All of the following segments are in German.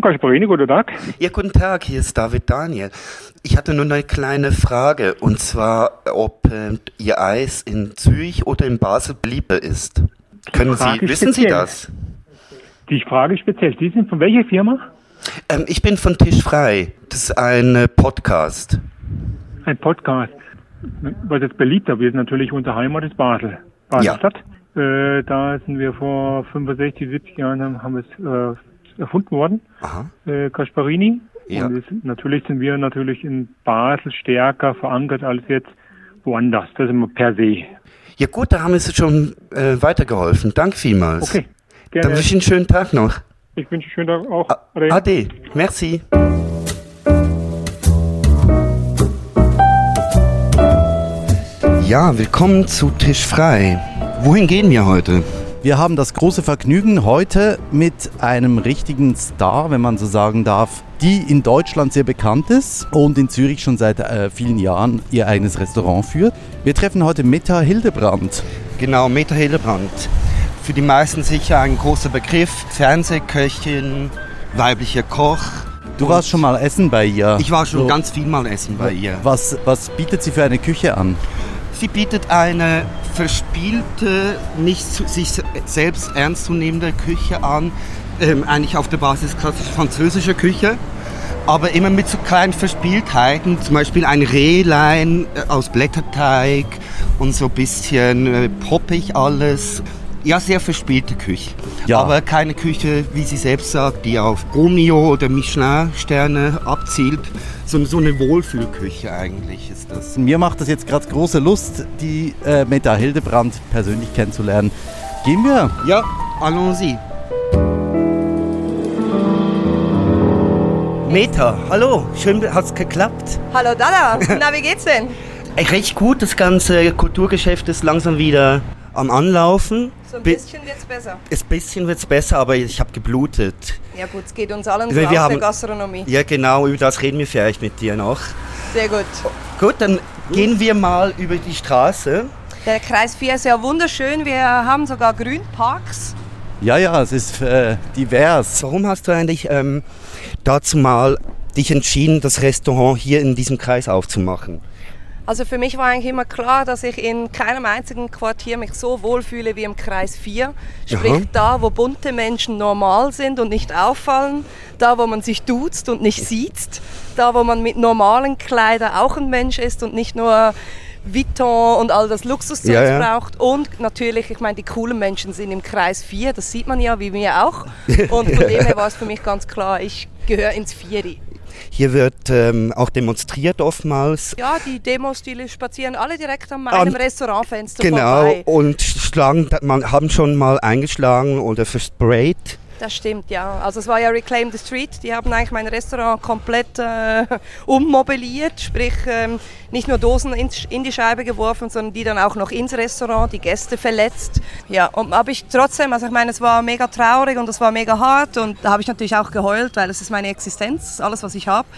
Gasparini, guten Tag. Ja, guten Tag, hier ist David Daniel. Ich hatte nur eine kleine Frage, und zwar, ob Ihr Eis in Zürich oder in Basel bliebe ist. Wissen Sie das? Die Frage speziell. Sie sind von welcher Firma? Ich bin von Tischfrei. Das ist ein Podcast. Ein Podcast. Was jetzt beliebter wird, natürlich unsere Heimat ist Basel. Baselstadt. Ja. Da sind wir vor 65, 70 Jahren, haben wir es erfunden worden. Aha. Gasparini. Ja. Und sind wir natürlich in Basel stärker verankert als jetzt woanders. Das sind wir per se. Ja gut, da haben wir es schon weitergeholfen. Danke vielmals. Okay, gerne. Dann wünsche ich einen schönen Tag noch. Ich wünsche einen schönen Tag auch. Ade. Merci. Ja, willkommen zu Tischfrei. Wohin gehen wir heute? Wir haben das große Vergnügen, heute mit einem richtigen Star, wenn man so sagen darf, die in Deutschland sehr bekannt ist und in Zürich schon seit vielen Jahren ihr eigenes Restaurant führt. Wir treffen heute Meta Hiltebrand. Genau, Meta Hiltebrand. Für die meisten sicher ein großer Begriff. Fernsehköchin, weiblicher Koch. Du warst schon mal essen bei ihr. Ich war schon ganz viel mal essen bei ihr. Was bietet sie für eine Küche an? Sie bietet eine verspielte, nicht sich selbst ernst zunehmende Küche an, eigentlich auf der Basis klassisch französischer Küche, aber immer mit so kleinen Verspieltheiten, zum Beispiel ein Rehlein aus Blätterteig und so ein bisschen poppig alles. Ja, sehr verspielte Küche, ja. Aber keine Küche, wie sie selbst sagt, die auf Romeo oder Michelin-Sterne abzielt, sondern so eine Wohlfühlküche eigentlich ist das. Mir macht das jetzt gerade große Lust, die Meta Hiltebrand persönlich kennenzulernen. Gehen wir? Ja, allons-y. Meta, hallo, schön, hat's geklappt. Hallo Dada, na wie geht's denn? Recht gut, das ganze Kulturgeschäft ist langsam wieder am Anlaufen. So ein bisschen wird's besser. Ein bisschen wird's besser, aber ich habe geblutet. Ja gut, es geht uns allen so aus der Gastronomie. Ja genau, über das reden wir vielleicht mit dir noch. Sehr gut. Gut, dann gehen wir mal über die Straße. Der Kreis 4 ist ja wunderschön, wir haben sogar Grünparks. Ja, es ist divers. Warum hast du eigentlich dazu mal dich entschieden, das Restaurant hier in diesem Kreis aufzumachen? Also für mich war eigentlich immer klar, dass ich in keinem einzigen Quartier mich so wohlfühle wie im Kreis 4. Sprich, da, wo bunte Menschen normal sind und nicht auffallen, da, wo man sich duzt und nicht sieht, da, wo man mit normalen Kleidern auch ein Mensch ist und nicht nur Vuitton und all das Luxuszeug braucht. Und natürlich, ich meine, die coolen Menschen sind im Kreis 4, das sieht man ja, wie mir auch. Und von dem her war es für mich ganz klar, ich gehöre ins Vieri. Hier wird auch demonstriert oftmals. Ja, die Demos, die spazieren alle direkt an meinem Restaurantfenster vorbei. Genau, und haben schon mal eingeschlagen oder versprayt. Das stimmt, ja. Also es war ja Reclaim the Street, die haben eigentlich mein Restaurant komplett ummobiliert, sprich nicht nur Dosen in die Scheibe geworfen, sondern die dann auch noch ins Restaurant, die Gäste verletzt. Ja, und habe ich trotzdem, also ich meine, es war mega traurig und es war mega hart und da habe ich natürlich auch geheult, weil es ist meine Existenz, alles was ich habe.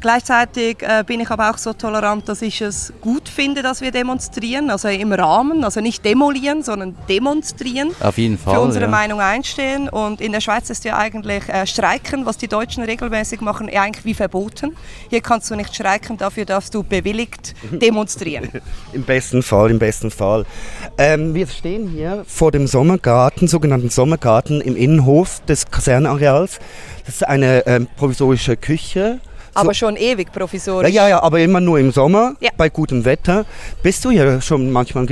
Gleichzeitig bin ich aber auch so tolerant, dass ich es gut finde, dass wir demonstrieren, also im Rahmen, also nicht demolieren, sondern demonstrieren. Auf jeden Fall. Für unsere Meinung einstehen. Und in der Schweiz ist ja eigentlich Streiken, was die Deutschen regelmäßig machen, eigentlich wie verboten. Hier kannst du nicht streiken, dafür darfst du bewilligt demonstrieren. Im besten Fall, im besten Fall. Wir stehen hier vor dem Sommergarten, sogenannten Sommergarten im Innenhof des Kasernenareals. Das ist eine provisorische Küche. So. Aber schon ewig provisorisch. Ja, aber immer nur im Sommer, bei gutem Wetter. Bist du ja schon manchmal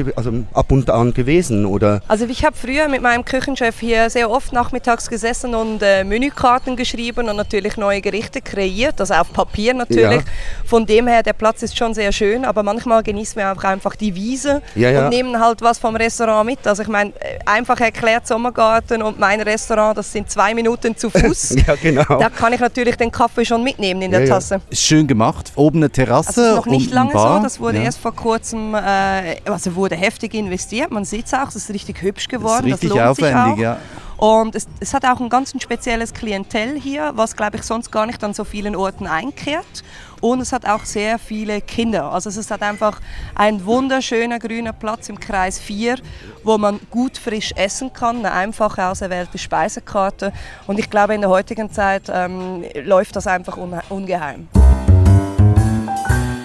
ab und an gewesen, oder? Also ich habe früher mit meinem Küchenchef hier sehr oft nachmittags gesessen und Menükarten geschrieben und natürlich neue Gerichte kreiert, also auf Papier natürlich. Ja. Von dem her, der Platz ist schon sehr schön, aber manchmal genießen wir auch einfach die Wiese und nehmen halt was vom Restaurant mit. Also ich meine, einfach erklärt Sommergarten und mein Restaurant, das sind 2 Minuten zu Fuß. Ja, genau. Da kann ich natürlich den Kaffee schon mitnehmen in der Tasse. Schön gemacht. Oben eine Terrasse. Das ist noch nicht lange so, das wurde erst vor kurzem, wurde heftig investiert. Man sieht es auch, es ist richtig hübsch geworden. Das ist richtig aufwendig, ja. Und es hat auch ein ganz spezielles Klientel hier, was, glaube ich, sonst gar nicht an so vielen Orten einkehrt. Und es hat auch sehr viele Kinder. Also es hat einfach einen wunderschönen grünen Platz im Kreis 4, wo man gut frisch essen kann, eine einfach auserwählte Speisekarte. Und ich glaube, in der heutigen Zeit läuft das einfach ungeheim.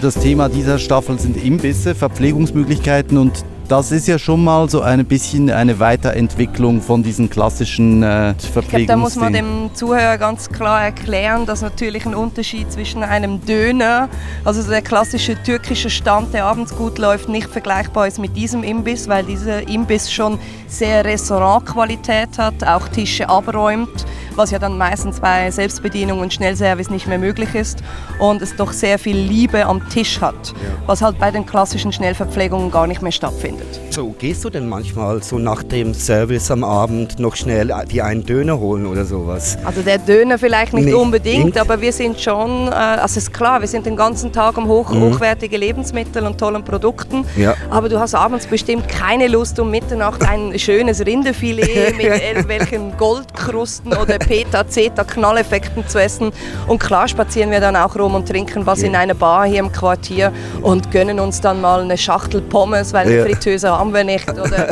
Das Thema dieser Staffel sind Imbisse, Verpflegungsmöglichkeiten, und das ist ja schon mal so ein bisschen eine Weiterentwicklung von diesen klassischen Verpflegungsdingen. Ich glaube, da muss man dem Zuhörer ganz klar erklären, dass natürlich ein Unterschied zwischen einem Döner, also der klassische türkische Stand, der abends gut läuft, nicht vergleichbar ist mit diesem Imbiss, weil dieser Imbiss schon sehr Restaurantqualität hat, auch Tische abräumt, was ja dann meistens bei Selbstbedienung und Schnellservice nicht mehr möglich ist, und es doch sehr viel Liebe am Tisch hat, was halt bei den klassischen Schnellverpflegungen gar nicht mehr stattfindet. So, gehst du denn manchmal so nach dem Service am Abend noch schnell dir einen Döner holen oder sowas? Also der Döner vielleicht nicht unbedingt, aber wir sind schon, also ist klar, wir sind den ganzen Tag um hochwertige Lebensmittel und tollen Produkten, aber du hast abends bestimmt keine Lust, um Mitternacht ein schönes Rinderfilet mit irgendwelchen Goldkrusten oder Peta-Zeta-Knalleffekten zu essen. Und klar spazieren wir dann auch rum und trinken was in einer Bar hier im Quartier und gönnen uns dann mal eine Schachtel Pommes, weil eine Fritöse haben wir nicht, oder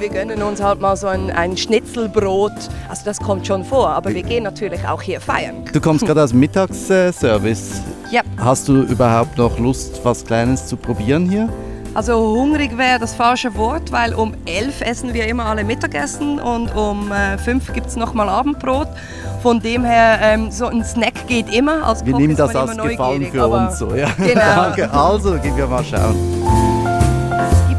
wir gönnen uns halt mal so ein Schnitzelbrot. Also das kommt schon vor, aber wir gehen natürlich auch hier feiern. Du kommst gerade aus dem Mittagsservice. Ja. Hast du überhaupt noch Lust, was Kleines zu probieren hier? Also hungrig wäre das falsche Wort, weil um 11 essen wir immer alle Mittagessen und um 5 gibt es nochmal Abendbrot. Von dem her, so ein Snack geht immer. Als wir Koch nehmen das als Gefallen für uns so. Ja. Genau. Danke, also gehen wir mal schauen.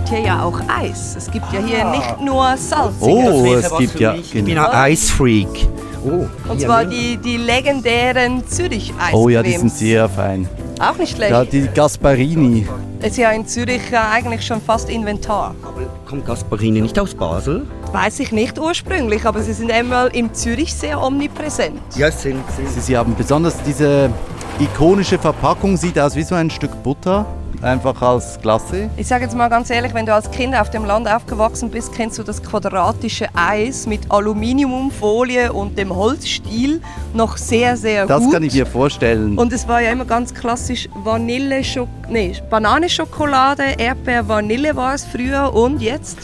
Hier ja auch Eis. Es gibt ja hier nicht nur Salz. Oh, es gibt ja. Ich bin ein Eisfreak. Oh, und zwar die legendären Zürich-Eiscremes. Oh ja, die sind sehr fein. Auch nicht schlecht. Ja, die Gasparini. Ist ja in Zürich eigentlich schon fast Inventar. Aber kommt Gasparini nicht aus Basel? Weiß ich nicht ursprünglich, aber sie sind einmal in Zürich sehr omnipräsent. Ja, sind. Sie haben besonders diese ikonische Verpackung, sieht aus wie so ein Stück Butter. Einfach als Klasse. Ich sage jetzt mal ganz ehrlich, wenn du als Kind auf dem Land aufgewachsen bist, kennst du das quadratische Eis mit Aluminiumfolie und dem Holzstiel noch sehr, sehr gut. Das kann ich mir vorstellen. Und es war ja immer ganz klassisch Bananenschokolade, Erdbeer-Vanille war es früher, und jetzt?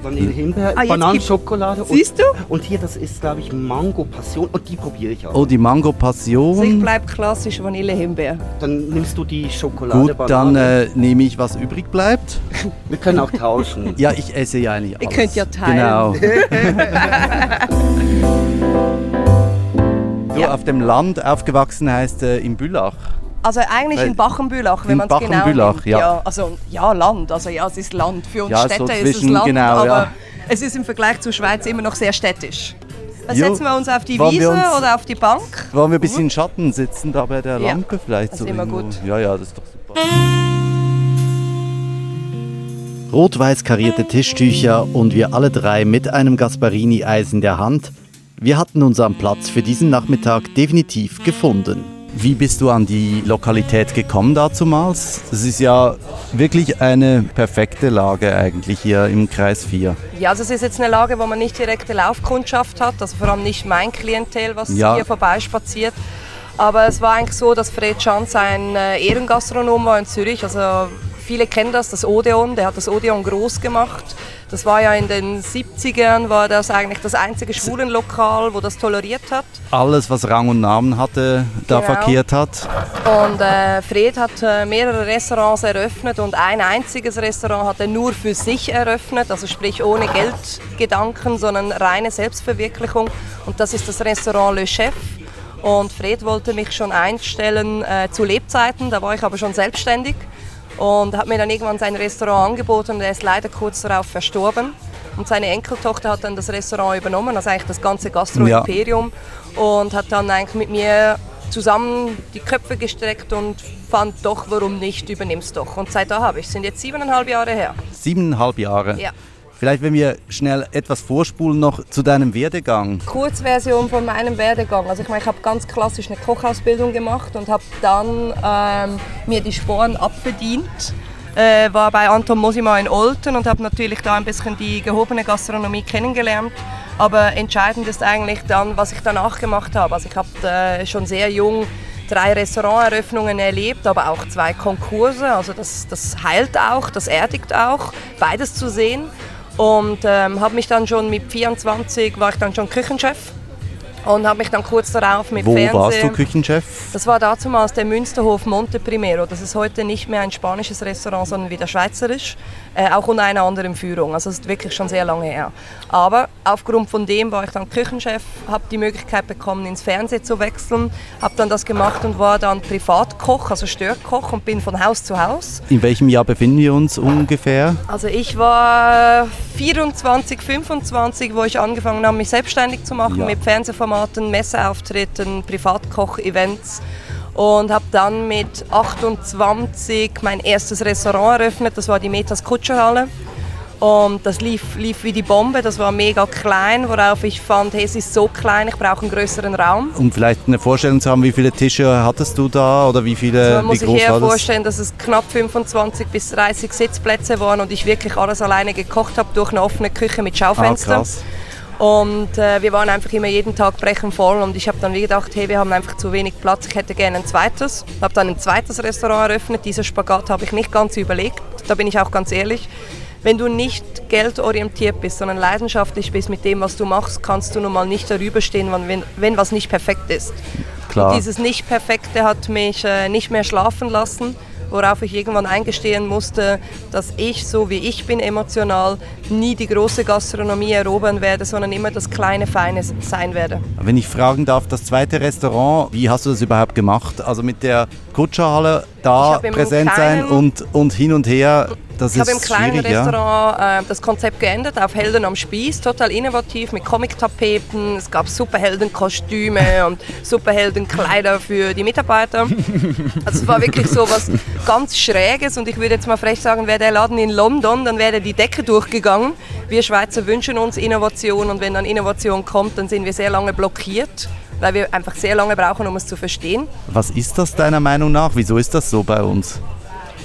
Vanille-Himbeer, Bananenschokolade. Siehst du? Und hier, das ist, glaube ich, Mango-Passion. Und die probiere ich auch. Oh, die Mango-Passion. Also ich bleibe klassisch Vanille-Himbeer. Dann nimmst du die Schokolade. Gut, Banane. Dann nehme ich, was übrig bleibt. Wir können auch tauschen. Ja, ich esse ja eigentlich alles. Ihr könnt ja teilen. Genau. Du, auf dem Land aufgewachsen heißt in Bülach. Also eigentlich in Bachenbülach, wenn man es genau nimmt. Ja. Also ja, Land, also ja, es ist Land. Für uns Städter so ist es Land, genau, aber es ist im Vergleich zur Schweiz immer noch sehr städtisch. Setzen wir uns auf die Wiese oder auf die Bank? Wollen wir ein bisschen Schatten sitzen, da bei der Lampe vielleicht? Das ist immer gut. Ja, das ist doch super. Rot-weiß karierte Tischtücher und wir alle drei mit einem Gasparini-Eis in der Hand. Wir hatten unseren Platz für diesen Nachmittag definitiv gefunden. Wie bist du an die Lokalität gekommen dazumals? Das ist ja wirklich eine perfekte Lage eigentlich hier im Kreis 4. Ja, also es ist jetzt eine Lage, wo man nicht direkte Laufkundschaft hat, also vor allem nicht mein Klientel, was hier vorbeispaziert. Aber es war eigentlich so, dass Fred Schanz ein Ehrengastronom war in Zürich. Also viele kennen das Odeon, der hat das Odeon groß gemacht. Das war ja in den 70ern, war das eigentlich das einzige Schwulenlokal, wo das toleriert hat. Alles, was Rang und Namen hatte, da verkehrt hat. Und Fred hat mehrere Restaurants eröffnet und ein einziges Restaurant hat er nur für sich eröffnet, also sprich ohne Geldgedanken, sondern reine Selbstverwirklichung. Und das ist das Restaurant Le Chef. Und Fred wollte mich schon einstellen zu Lebzeiten, da war ich aber schon selbstständig. Und hat mir dann irgendwann sein Restaurant angeboten und er ist leider kurz darauf verstorben. Und seine Enkeltochter hat dann das Restaurant übernommen, also eigentlich das ganze Gastro-Imperium. Ja. Und hat dann eigentlich mit mir zusammen die Köpfe gestreckt und fand doch, warum nicht, übernimm's doch. Und seit da habe ich, sind jetzt 7,5 Jahre her. 7,5 Jahre? Ja. Vielleicht, wenn wir schnell etwas vorspulen noch zu deinem Werdegang. Kurzversion von meinem Werdegang. Also ich meine, ich habe ganz klassisch eine Kochausbildung gemacht und habe dann mir die Sporen abverdient. War bei Anton Mosima in Olten und habe natürlich da ein bisschen die gehobene Gastronomie kennengelernt. Aber entscheidend ist eigentlich dann, was ich danach gemacht habe. Also ich habe schon sehr jung 3 Restauranteröffnungen erlebt, aber auch 2 Konkurse. Also das heilt auch, das erdigt auch, beides zu sehen. Und habe mich dann schon mit 24 war ich dann schon Küchenchef. Und habe mich dann kurz darauf mit Fernsehen... Wo warst du Küchenchef? Das war damals der Münsterhof Monte Primero. Das ist heute nicht mehr ein spanisches Restaurant, sondern wieder schweizerisch. Auch unter einer anderen Führung. Also das ist wirklich schon sehr lange her. Aber aufgrund von dem war ich dann Küchenchef, habe die Möglichkeit bekommen, ins Fernsehen zu wechseln, habe dann das gemacht und war dann Privatkoch, also Störkoch und bin von Haus zu Haus. In welchem Jahr befinden wir uns ungefähr? Also ich war 24, 25, wo ich angefangen habe, mich selbstständig zu machen mit Fernsehformaten, Messeauftritten, Privatkoch-Events und habe dann mit 28 mein erstes Restaurant eröffnet, das war die Metas Kutscherhalle und das lief wie die Bombe, das war mega klein, worauf ich fand, hey, es ist so klein, ich brauche einen größeren Raum. Um vielleicht eine Vorstellung zu haben, wie viele Tische hattest du da oder wie viele, also wie groß war das? Man muss sich eher vorstellen, dass es knapp 25 bis 30 Sitzplätze waren und ich wirklich alles alleine gekocht habe durch eine offene Küche mit Schaufenster. Ah, krass. Und wir waren einfach immer jeden Tag brechen voll und ich habe dann gedacht, hey, wir haben einfach zu wenig Platz, ich hätte gerne ein zweites. Ich habe dann ein zweites Restaurant eröffnet, diesen Spagat habe ich nicht ganz überlegt, da bin ich auch ganz ehrlich. Wenn du nicht geldorientiert bist, sondern leidenschaftlich bist mit dem, was du machst, kannst du nun mal nicht darüber stehen, wenn was nicht perfekt ist. Klar. Und dieses Nicht-Perfekte hat mich nicht mehr schlafen lassen, worauf ich irgendwann eingestehen musste, dass ich, so wie ich bin, emotional nie die große Gastronomie erobern werde, sondern immer das kleine, feine sein werde. Wenn ich fragen darf, das zweite Restaurant, wie hast du das überhaupt gemacht? Also mit der Kutscherhalle da präsent sein und hin und her, das ist schwierig. Ich habe im kleinen Restaurant das Konzept geändert auf Helden am Spieß, total innovativ mit Comic-Tapeten, es gab Superheldenkostüme und Superheldenkleider für die Mitarbeiter. Also es war wirklich so was ganz Schräges und ich würde jetzt mal frech sagen, wäre der Laden in London, dann wäre die Decke durchgegangen. Wir Schweizer wünschen uns Innovation und wenn dann Innovation kommt, dann sind wir sehr lange blockiert, weil wir einfach sehr lange brauchen, um es zu verstehen. Was ist das deiner Meinung nach? Wieso ist das so bei uns?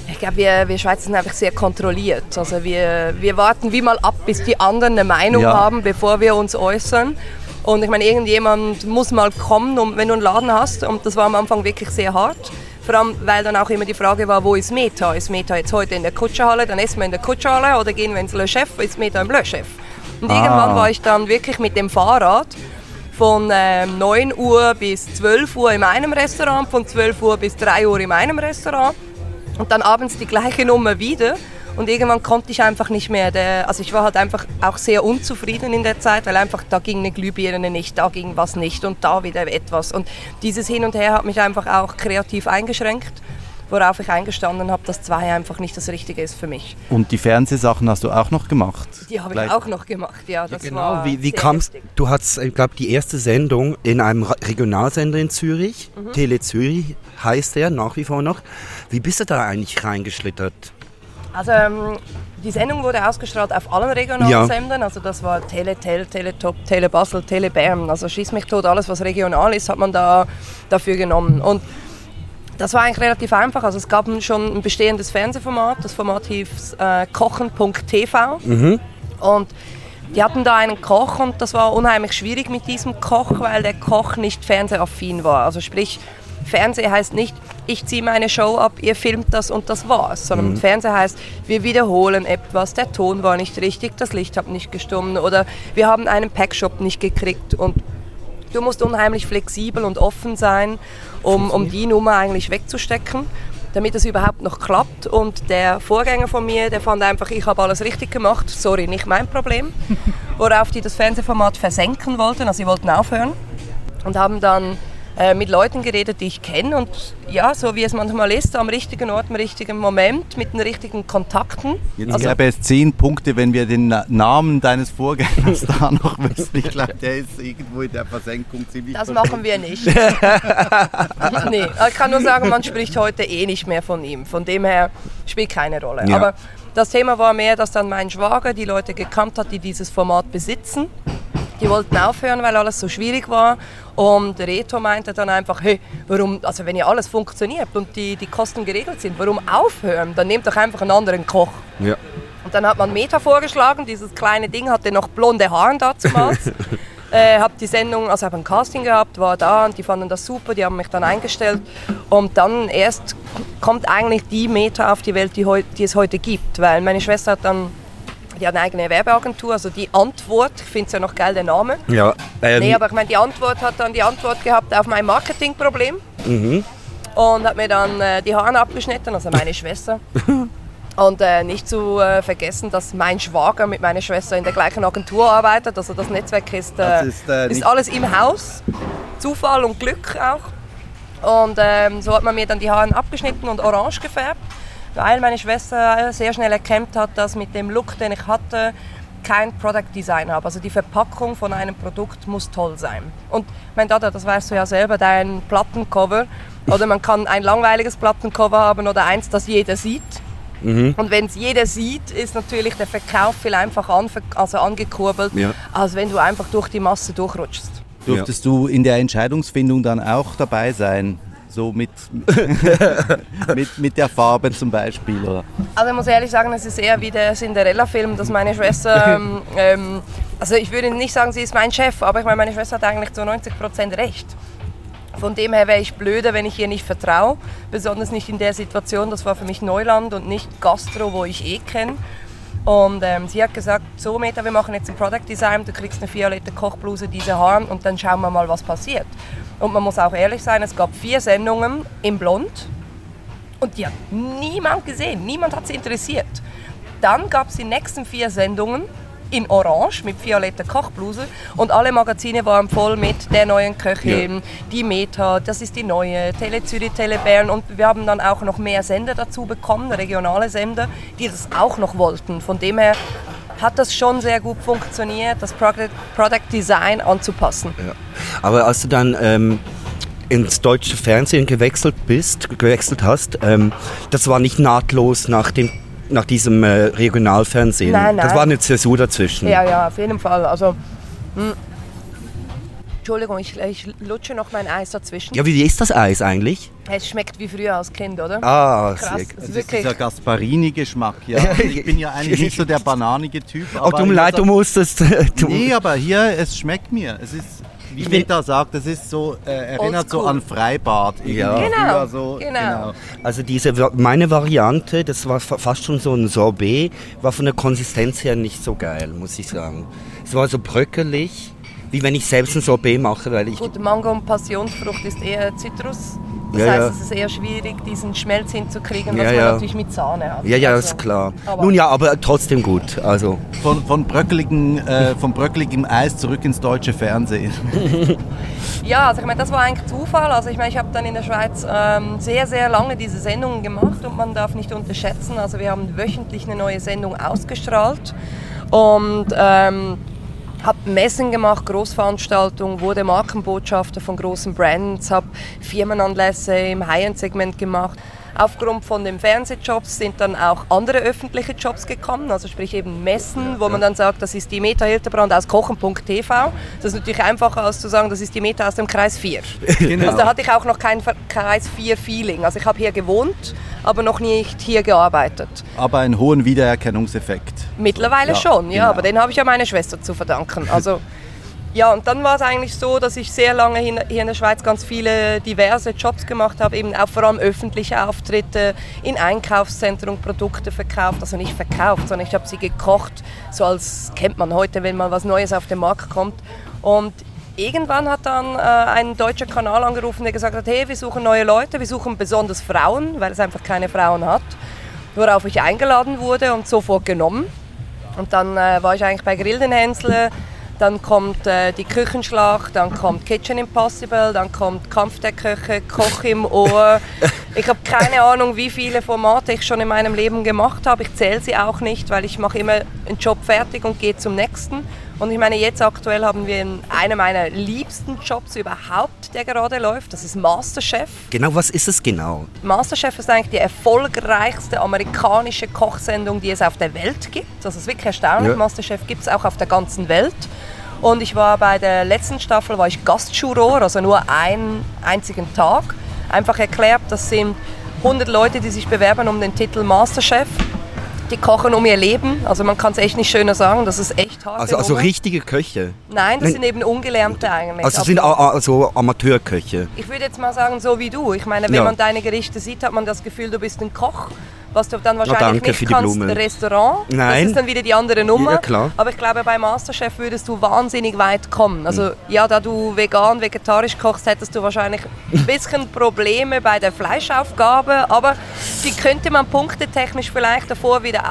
Ich glaube, wir Schweizer sind einfach sehr kontrolliert. Also wir warten wie mal ab, bis die anderen eine Meinung haben, bevor wir uns äußern. Und ich meine, irgendjemand muss mal kommen, wenn du einen Laden hast. Und das war am Anfang wirklich sehr hart. Vor allem, weil dann auch immer die Frage war, wo ist Meta? Ist Meta jetzt heute in der Kutscherhalle? Dann essen wir in der Kutscherhalle oder gehen wir ins Le Chef? Ist Meta im Le Chef? Und irgendwann war ich dann wirklich mit dem Fahrrad von 9 Uhr bis 12 Uhr in einem Restaurant, von 12 Uhr bis 3 Uhr in einem Restaurant und dann abends die gleiche Nummer wieder und irgendwann konnte ich einfach nicht mehr, also ich war halt einfach auch sehr unzufrieden in der Zeit, weil einfach da ging eine Glühbirne nicht, da ging was nicht und da wieder etwas und dieses Hin und Her hat mich einfach auch kreativ eingeschränkt, worauf ich eingestanden habe, dass 2 einfach nicht das Richtige ist für mich. Und die Fernsehsachen hast du auch noch gemacht? Die habe ich auch noch gemacht, ja. Das war wie kam's? Du hattest, ich glaube, die erste Sendung in einem Regionalsender in Zürich, Tele Zürich heißt der nach wie vor noch. Wie bist du da eigentlich reingeschlittert? Also die Sendung wurde ausgestrahlt auf allen regionalen Sendern, also das war Teletel, Teletop, Tele Basel, Tele Bern, also schieß mich tot, alles was regional ist, hat man da dafür genommen. Und das war eigentlich relativ einfach, also es gab schon ein bestehendes Fernsehformat, das Format hieß kochen.tv und die hatten da einen Koch und das war unheimlich schwierig mit diesem Koch, weil der Koch nicht fernsehaffin war, also sprich Fernsehen heißt nicht, ich ziehe meine Show ab, ihr filmt das und das war's, sondern Fernsehen heißt, wir wiederholen etwas, der Ton war nicht richtig, das Licht hat nicht gestimmt oder wir haben einen Packshop nicht gekriegt und du musst unheimlich flexibel und offen sein, um die Nummer eigentlich wegzustecken, damit es überhaupt noch klappt. Und der Vorgänger von mir, der fand einfach, ich habe alles richtig gemacht, sorry, nicht mein Problem, worauf die das Fernsehformat versenken wollten, also sie wollten aufhören und haben dann mit Leuten geredet, die ich kenne und ja, so wie es manchmal ist, am richtigen Ort, im richtigen Moment, mit den richtigen Kontakten. Jetzt gäbe es 10 Punkte, wenn wir den Namen deines Vorgängers da noch wüssten. Ich glaube, der ist irgendwo in der Versenkung ziemlich... Das machen wir nicht. Nee. Ich kann nur sagen, man spricht heute nicht mehr von ihm. Von dem her spielt keine Rolle. Ja. Aber das Thema war mehr, dass dann mein Schwager die Leute gekannt hat, die dieses Format besitzen. Die wollten aufhören, weil alles so schwierig war und Reto meinte dann einfach, hey, warum, also wenn ja alles funktioniert und die Kosten geregelt sind, warum aufhören? Dann nehmt doch einfach einen anderen Koch. Ja. Und dann hat man Meta vorgeschlagen, dieses kleine Ding hatte noch blonde Haaren dazumals. Habe die Sendung, also habe ein Casting gehabt, war da und die fanden das super, die haben mich dann eingestellt. Und dann erst kommt eigentlich die Meta auf die Welt, die es heute gibt. Weil meine Schwester hat dann, die hat eine eigene Werbeagentur, also die Antwort, ich finde es ja noch geil, der Name. Ja. Nee, aber ich meine, die Antwort hat dann die Antwort gehabt auf mein Marketingproblem. Mhm. Und hat mir dann die Haare abgeschnitten, also meine Schwester. Und nicht zu vergessen, dass mein Schwager mit meiner Schwester in der gleichen Agentur arbeitet. Also das Netzwerk ist alles im Haus. Zufall und Glück auch. Und so hat man mir dann die Haare abgeschnitten und orange gefärbt, weil meine Schwester sehr schnell erkannt hat, dass mit dem Look, den ich hatte, kein Product Design habe. Also die Verpackung von einem Produkt muss toll sein. Und mein Dada, das weißt du ja selber, dein Plattencover. Oder man kann ein langweiliges Plattencover haben oder eins, das jeder sieht. Mhm. Und wenn es jeder sieht, ist natürlich der Verkauf viel einfacher angekurbelt, ja, als wenn du einfach durch die Masse durchrutschst. Durftest du in der Entscheidungsfindung dann auch dabei sein? So mit der Farbe zum Beispiel? Oder? Also ich muss ehrlich sagen, es ist eher wie der Cinderella-Film, dass meine Schwester, also ich würde nicht sagen, sie ist mein Chef, aber ich meine, meine Schwester hat eigentlich zu 90% recht. Von dem her wäre ich blöder, wenn ich ihr nicht vertraue, besonders nicht in der Situation, das war für mich Neuland und nicht Gastro, wo ich kenne. Und sie hat gesagt, so Meta, wir machen jetzt ein Product Design, du kriegst eine violette Kochbluse, diese Haaren und dann schauen wir mal, was passiert. Und man muss auch ehrlich sein, es gab 4 Sendungen im Blond und die hat niemand gesehen, niemand hat sie interessiert. Dann gab es die nächsten 4 Sendungen in Orange mit violetter Kochbluse und alle Magazine waren voll mit der neuen Köchin, ja, die Meta, das ist die neue, Tele Zürich, Tele Bern und wir haben dann auch noch mehr Sender dazu bekommen, regionale Sender, die das auch noch wollten. Von dem her hat das schon sehr gut funktioniert, das Product Design anzupassen. Ja. Aber als du dann ins deutsche Fernsehen gewechselt hast, das war nicht nahtlos nach diesem Regionalfernsehen. Nein. Das war eine Zäsur dazwischen. Ja, auf jeden Fall. Also, Entschuldigung, ich lutsche noch mein Eis dazwischen. Ja, wie ist das Eis eigentlich? Es schmeckt wie früher als Kind, oder? Ah, krass. Das ist wirklich dieser Gasparini-Geschmack, ja. Ich bin ja eigentlich nicht so der bananige Typ. Oh, tut mir leid, du musst es... Nee, aber hier, es schmeckt mir. Es ist... Wie Meta sagt, das ist so, erinnert so an Freibad. Ja. Genau, so, genau. Also meine Variante, das war fast schon so ein Sorbet, war von der Konsistenz her nicht so geil, muss ich sagen. Es war so bröckelig, wie wenn ich selbst ein Sorbet mache. Gut, Mango und Passionsfrucht ist eher Zitrus. Das heißt, es ist eher schwierig, diesen Schmelz hinzukriegen, was man natürlich mit Sahne hat. Ja, also, das ist klar. Nun ja, aber trotzdem gut. Also. Von bröckeligem Eis zurück ins deutsche Fernsehen. Ja, also ich meine, das war eigentlich Zufall. Also ich meine, ich habe dann in der Schweiz sehr, sehr lange diese Sendungen gemacht und man darf nicht unterschätzen. Also wir haben wöchentlich eine neue Sendung ausgestrahlt und... habe Messen gemacht, Großveranstaltungen, wurde Markenbotschafter von großen Brands, habe Firmenanlässe im High-End-Segment gemacht. Aufgrund von den Fernsehjobs sind dann auch andere öffentliche Jobs gekommen, also sprich eben Messen, wo man dann sagt, das ist die Meta Hiltebrand aus kochen.tv. Das ist natürlich einfacher, als zu sagen, das ist die Meta aus dem Kreis 4. Genau. Also da hatte ich auch noch kein Kreis 4-Feeling. Also ich habe hier gewohnt, aber noch nicht hier gearbeitet. Aber einen hohen Wiedererkennungseffekt. Mittlerweile schon, ja, genau. Aber den habe ich ja meiner Schwester zu verdanken. Also, ja, und dann war es eigentlich so, dass ich sehr lange hier in der Schweiz ganz viele diverse Jobs gemacht habe, eben auch vor allem öffentliche Auftritte, in Einkaufszentren Produkte verkauft, also nicht verkauft, sondern ich habe sie gekocht, so als kennt man heute, wenn mal was Neues auf den Markt kommt. Und irgendwann hat dann ein deutscher Kanal angerufen, der gesagt hat, hey, wir suchen neue Leute, wir suchen besonders Frauen, weil es einfach keine Frauen hat, worauf ich eingeladen wurde und sofort genommen. Und dann war ich eigentlich bei Grill den Hensel. Dann kommt die Küchenschlacht, dann kommt Kitchen Impossible, dann kommt Kampf der Köche, Koch im Ohr. Ich habe keine Ahnung, wie viele Formate ich schon in meinem Leben gemacht habe. Ich zähle sie auch nicht, weil ich mache immer einen Job fertig und gehe zum nächsten. Und ich meine, jetzt aktuell haben wir einen meiner liebsten Jobs überhaupt, der gerade läuft. Das ist Masterchef. Genau, was ist es genau? Masterchef ist eigentlich die erfolgreichste amerikanische Kochsendung, die es auf der Welt gibt. Das ist wirklich erstaunlich. Ja. Masterchef gibt es auch auf der ganzen Welt. Und ich war bei der letzten Staffel Gastjuror, also nur einen einzigen Tag. Einfach erklärt, das sind 100 Leute, die sich bewerben um den Titel Masterchef. Die kochen um ihr Leben, also man kann es echt nicht schöner sagen, das ist echt hart. Also richtige Köche? Nein, das sind eben Ungelernte eigentlich. Also sind also Amateurköche? Ich würde jetzt mal sagen, so wie du. Ich meine, wenn man deine Gerichte sieht, hat man das Gefühl, du bist ein Koch. Was du dann wahrscheinlich nicht kannst, ein Restaurant. Nein. Das ist dann wieder die andere Nummer. Ja, klar. Aber ich glaube, bei Masterchef würdest du wahnsinnig weit kommen. Also ja, da du vegan, vegetarisch kochst, hättest du wahrscheinlich ein bisschen Probleme bei der Fleischaufgabe. Aber die könnte man punktetechnisch vielleicht davor wieder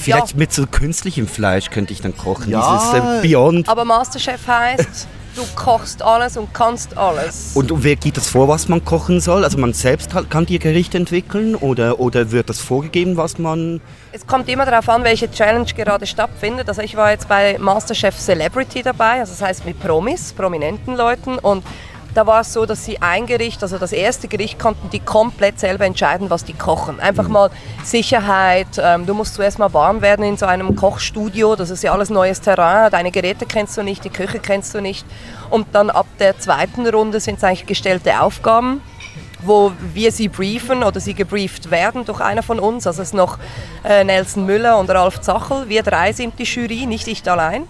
Vielleicht mit so künstlichem Fleisch könnte ich dann kochen, dieses Beyond. Aber Masterchef heisst... Du kochst alles und kannst alles. Und wer gibt das vor, was man kochen soll? Also man selbst kann die Gerichte entwickeln oder wird das vorgegeben, was man... Es kommt immer darauf an, welche Challenge gerade stattfindet. Also ich war jetzt bei Masterchef Celebrity dabei, also das heißt mit Promis, prominenten Leuten. Und da war es so, dass sie ein Gericht, also das erste Gericht, konnten die komplett selber entscheiden, was die kochen. Einfach mal Sicherheit, du musst zuerst mal warm werden in so einem Kochstudio, das ist ja alles neues Terrain, deine Geräte kennst du nicht, die Küche kennst du nicht. Und dann ab der zweiten Runde sind es eigentlich gestellte Aufgaben, wo wir sie briefen oder sie gebrieft werden durch einer von uns. Also es ist noch Nelson Müller und Ralf Zacherl, wir drei sind die Jury, nicht ich allein.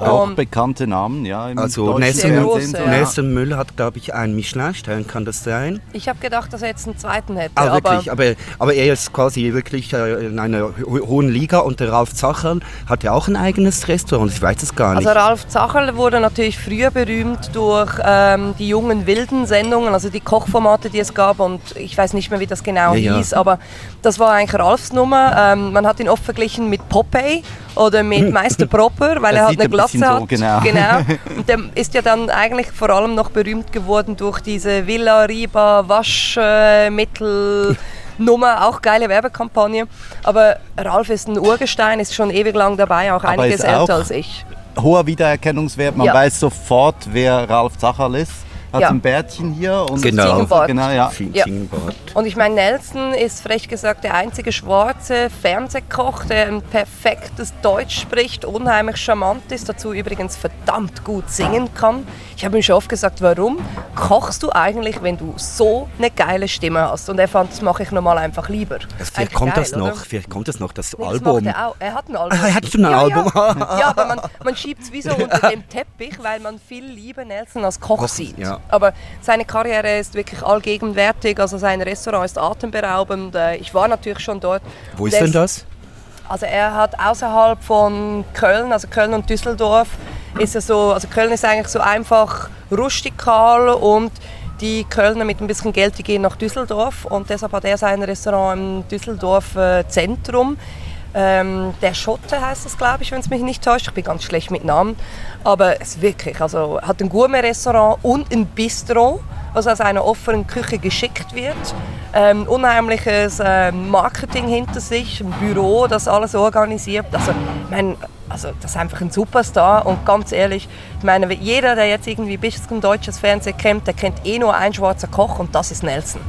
Auch bekannte Namen, ja. Also Nelson Müller hat, glaube ich, einen Michelin-Stern, kann das sein? Ich habe gedacht, dass er jetzt einen zweiten hätte. Ah, wirklich? Aber er ist quasi wirklich in einer hohen Liga und der Ralf Zacherl hat ja auch ein eigenes Restaurant, ich weiß es gar nicht. Also Ralf Zacherl wurde natürlich früher berühmt durch die jungen wilden Sendungen, also die Kochformate, die es gab und ich weiß nicht mehr, wie das genau hieß, aber das war eigentlich Ralfs Nummer. Man hat ihn oft verglichen mit Popeye oder mit Meister Proper, weil er hat eine Glatze. So, genau. Und der ist ja dann eigentlich vor allem noch berühmt geworden durch diese Villa Riba Waschmittel Nummer, auch geile Werbekampagne. Aber Ralf ist ein Urgestein, ist schon ewig lang dabei, auch aber einiges älter als ich. Hoher Wiedererkennungswert, man weiß sofort, wer Ralf Zacherl ist. Hat ein Bärtchen hier und Ziegenbart. Und ich meine, Nelson ist frech gesagt der einzige schwarze Fernsehkoch, der ein perfektes Deutsch spricht, unheimlich charmant ist, dazu übrigens verdammt gut singen kann. Ich habe ihm schon oft gesagt, warum kochst du eigentlich, wenn du so eine geile Stimme hast? Und er fand, das mache ich normal einfach lieber. Also vielleicht, kommt das noch, das Album. Das macht er hat ein Album. Hattest du ein Album? Ja, aber man schiebt es wie so unter dem Teppich, weil man viel lieber Nelson als Koch sieht. Ja. Aber seine Karriere ist wirklich allgegenwärtig, also sein Restaurant ist atemberaubend. Ich war natürlich schon dort. Wo ist denn das? Also er hat außerhalb von Köln, also Köln und Düsseldorf, ist er so, also Köln ist eigentlich so einfach rustikal und die Kölner mit ein bisschen Geld, die gehen nach Düsseldorf und deshalb hat er sein Restaurant im Düsseldorf Zentrum. Der Schotte heißt das, glaube ich, wenn es mich nicht täuscht. Ich bin ganz schlecht mit Namen. Aber es wirklich, also hat ein Gourmet-Restaurant und ein Bistro, was aus einer offenen Küche geschickt wird. Unheimliches Marketing hinter sich, ein Büro, das alles organisiert. Also, ich meine, das ist einfach ein Superstar. Und ganz ehrlich, ich meine, jeder, der jetzt irgendwie ein bisschen deutsches Fernsehen kennt, der kennt eh nur einen schwarzen Koch und das ist Nelson.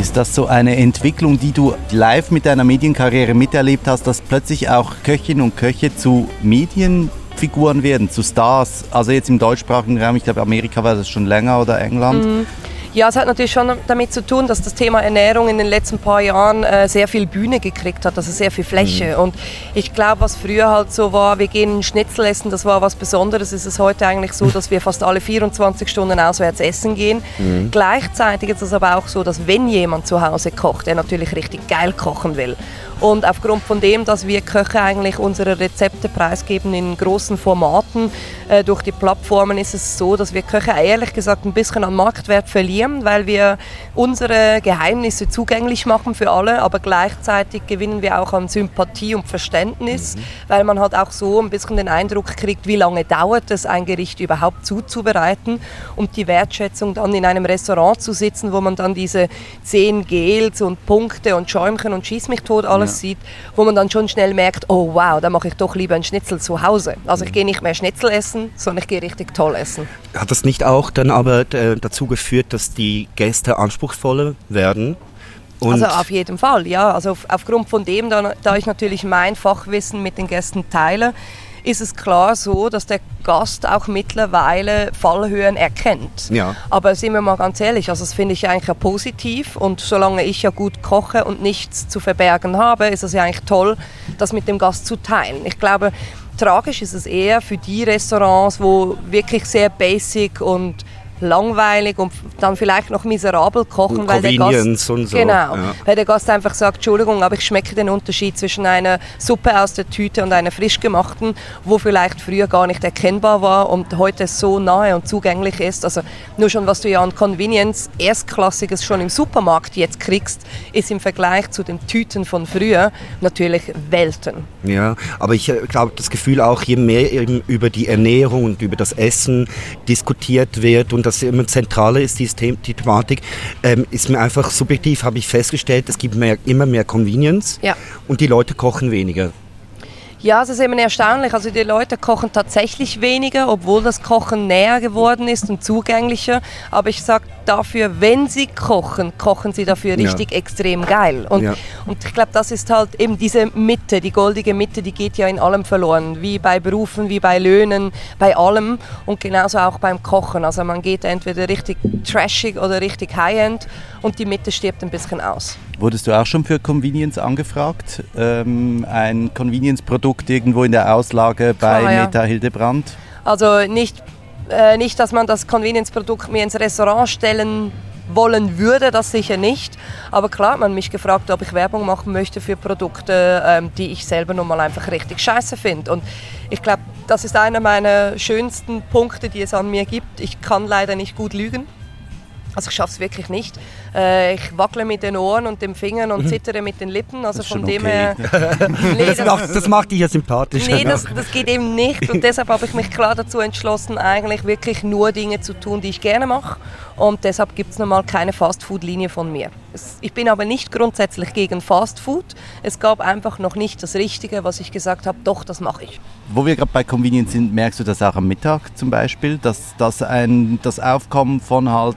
Ist das so eine Entwicklung, die du live mit deiner Medienkarriere miterlebt hast, dass plötzlich auch Köchinnen und Köche zu Medienfiguren werden, zu Stars? Also jetzt im deutschsprachigen Raum, ich glaube Amerika war das schon länger oder England. Ja, es hat natürlich schon damit zu tun, dass das Thema Ernährung in den letzten paar Jahren sehr viel Bühne gekriegt hat, also sehr viel Fläche. Und ich glaube, was früher halt so war, wir gehen einen Schnitzel essen, das war was Besonderes, ist es heute eigentlich so, dass wir fast alle 24 Stunden auswärts essen gehen. Gleichzeitig ist es aber auch so, dass wenn jemand zu Hause kocht, der natürlich richtig geil kochen will. Und aufgrund von dem, dass wir Köche eigentlich unsere Rezepte preisgeben in großen Formaten, durch die Plattformen ist es so, dass wir Köche ehrlich gesagt ein bisschen an Marktwert verlieren, weil wir unsere Geheimnisse zugänglich machen für alle, aber gleichzeitig gewinnen wir auch an Sympathie und Verständnis, weil man halt auch so ein bisschen den Eindruck kriegt, wie lange dauert es, ein Gericht überhaupt zuzubereiten und die Wertschätzung dann in einem Restaurant zu sitzen, wo man dann diese 10 Gels und Punkte und Schäumchen und Schieß mich tot alles sieht, wo man dann schon schnell merkt, oh wow, da mache ich doch lieber einen Schnitzel zu Hause. Also ich gehe nicht mehr Schnitzel essen, sondern ich gehe richtig toll essen. Hat das nicht auch dann aber dazu geführt, dass die Gäste anspruchsvoller werden? Und also auf jeden Fall, ja. Also aufgrund von dem, da ich natürlich mein Fachwissen mit den Gästen teile, ist es klar so, dass der Gast auch mittlerweile Fallhöhen erkennt. Ja. Aber sind wir mal ganz ehrlich, also das finde ich eigentlich ja positiv, und solange ich ja gut koche und nichts zu verbergen habe, ist es ja eigentlich toll, das mit dem Gast zu teilen. Ich glaube, tragisch ist es eher für die Restaurants, wo wirklich sehr basic und langweilig und dann vielleicht noch miserabel kochen, und weil der Gast, und so. Genau, ja. Weil der Gast einfach sagt, Entschuldigung, aber ich schmecke den Unterschied zwischen einer Suppe aus der Tüte und einer frisch gemachten, wo vielleicht früher gar nicht erkennbar war und heute so nahe und zugänglich ist. Also nur schon, was du ja an Convenience Erstklassiges schon im Supermarkt jetzt kriegst, ist im Vergleich zu den Tüten von früher natürlich Welten. Ja, aber ich glaube, das Gefühl auch, je mehr eben über die Ernährung und über das Essen diskutiert wird und das immer zentrale ist, die Thematik, ist mir einfach subjektiv, habe ich festgestellt, es gibt immer mehr Convenience, ja, und die Leute kochen weniger. Ja, es ist eben erstaunlich, also die Leute kochen tatsächlich weniger, obwohl das Kochen näher geworden ist und zugänglicher, aber ich sage dafür, wenn sie kochen, kochen sie dafür richtig, ja, extrem geil. Und, ja, und ich glaube, das ist halt eben diese Mitte, die goldige Mitte, die geht ja in allem verloren, wie bei Berufen, wie bei Löhnen, bei allem, und genauso auch beim Kochen. Also man geht entweder richtig trashig oder richtig high-end und die Mitte stirbt ein bisschen aus. Wurdest du auch schon für Convenience angefragt? Ein Convenience-Produkt irgendwo in der Auslage bei Meta Hiltebrand? Also nicht, dass man das Convenience-Produkt mir ins Restaurant stellen wollen würde, das sicher nicht. Aber klar hat man mich gefragt, ob ich Werbung machen möchte für Produkte, die ich selber nun mal einfach richtig scheiße finde. Und ich glaube, das ist einer meiner schönsten Punkte, die es an mir gibt. Ich kann leider nicht gut lügen. Also ich schaffe es wirklich nicht. Ich wackle mit den Ohren und den Fingern und zittere mit den Lippen. Also von dem her. Nee, das macht dich ja sympathisch. Nee, das geht eben nicht. Und deshalb habe ich mich klar dazu entschlossen, eigentlich wirklich nur Dinge zu tun, die ich gerne mache. Und deshalb gibt es normal keine Fastfood-Linie von mir. Ich bin aber nicht grundsätzlich gegen Fastfood. Es gab einfach noch nicht das Richtige, was ich gesagt habe, doch, das mache ich. Wo wir gerade bei Convenience sind, merkst du das auch am Mittag zum Beispiel, dass das Aufkommen von halt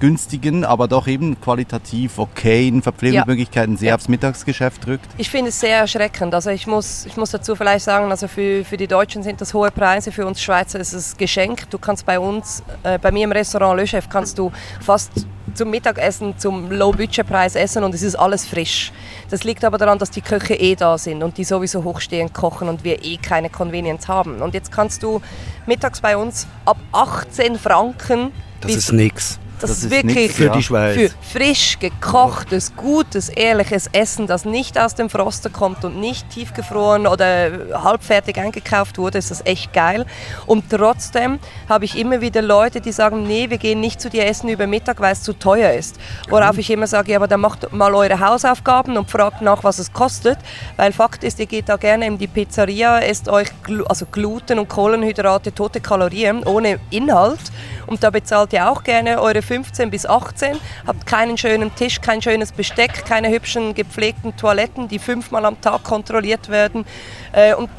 günstigen, aber doch eben qualitativ okayen Verpflegungsmöglichkeiten sehr aufs Mittagsgeschäft drückt? Ich finde es sehr erschreckend. Also ich muss dazu vielleicht sagen, also für die Deutschen sind das hohe Preise, für uns Schweizer ist es Geschenk. Du kannst bei uns, bei mir im Restaurant Le Chef, kannst du fast zum Mittagessen, zum Low-Budget-Preis essen und es ist alles frisch. Das liegt aber daran, dass die Köche da sind und die sowieso hochstehend kochen und wir keine Convenience haben. Und jetzt kannst du mittags bei uns ab 18 Franken... Das ist nix. Das ist wirklich für die Schweiz. Für frisch gekochtes, gutes, ehrliches Essen, das nicht aus dem Froster kommt und nicht tiefgefroren oder halbfertig eingekauft wurde, ist das echt geil. Und trotzdem habe ich immer wieder Leute, die sagen, nee, wir gehen nicht zu dir essen über Mittag, weil es zu teuer ist. Worauf ich immer sage, ja, aber dann macht mal eure Hausaufgaben und fragt nach, was es kostet, weil Fakt ist, ihr geht da gerne in die Pizzeria, esst euch also Gluten und Kohlenhydrate, tote Kalorien ohne Inhalt und da bezahlt ihr auch gerne eure 15 bis 18, habt keinen schönen Tisch, kein schönes Besteck, keine hübschen gepflegten Toiletten, die 5-mal am Tag kontrolliert werden.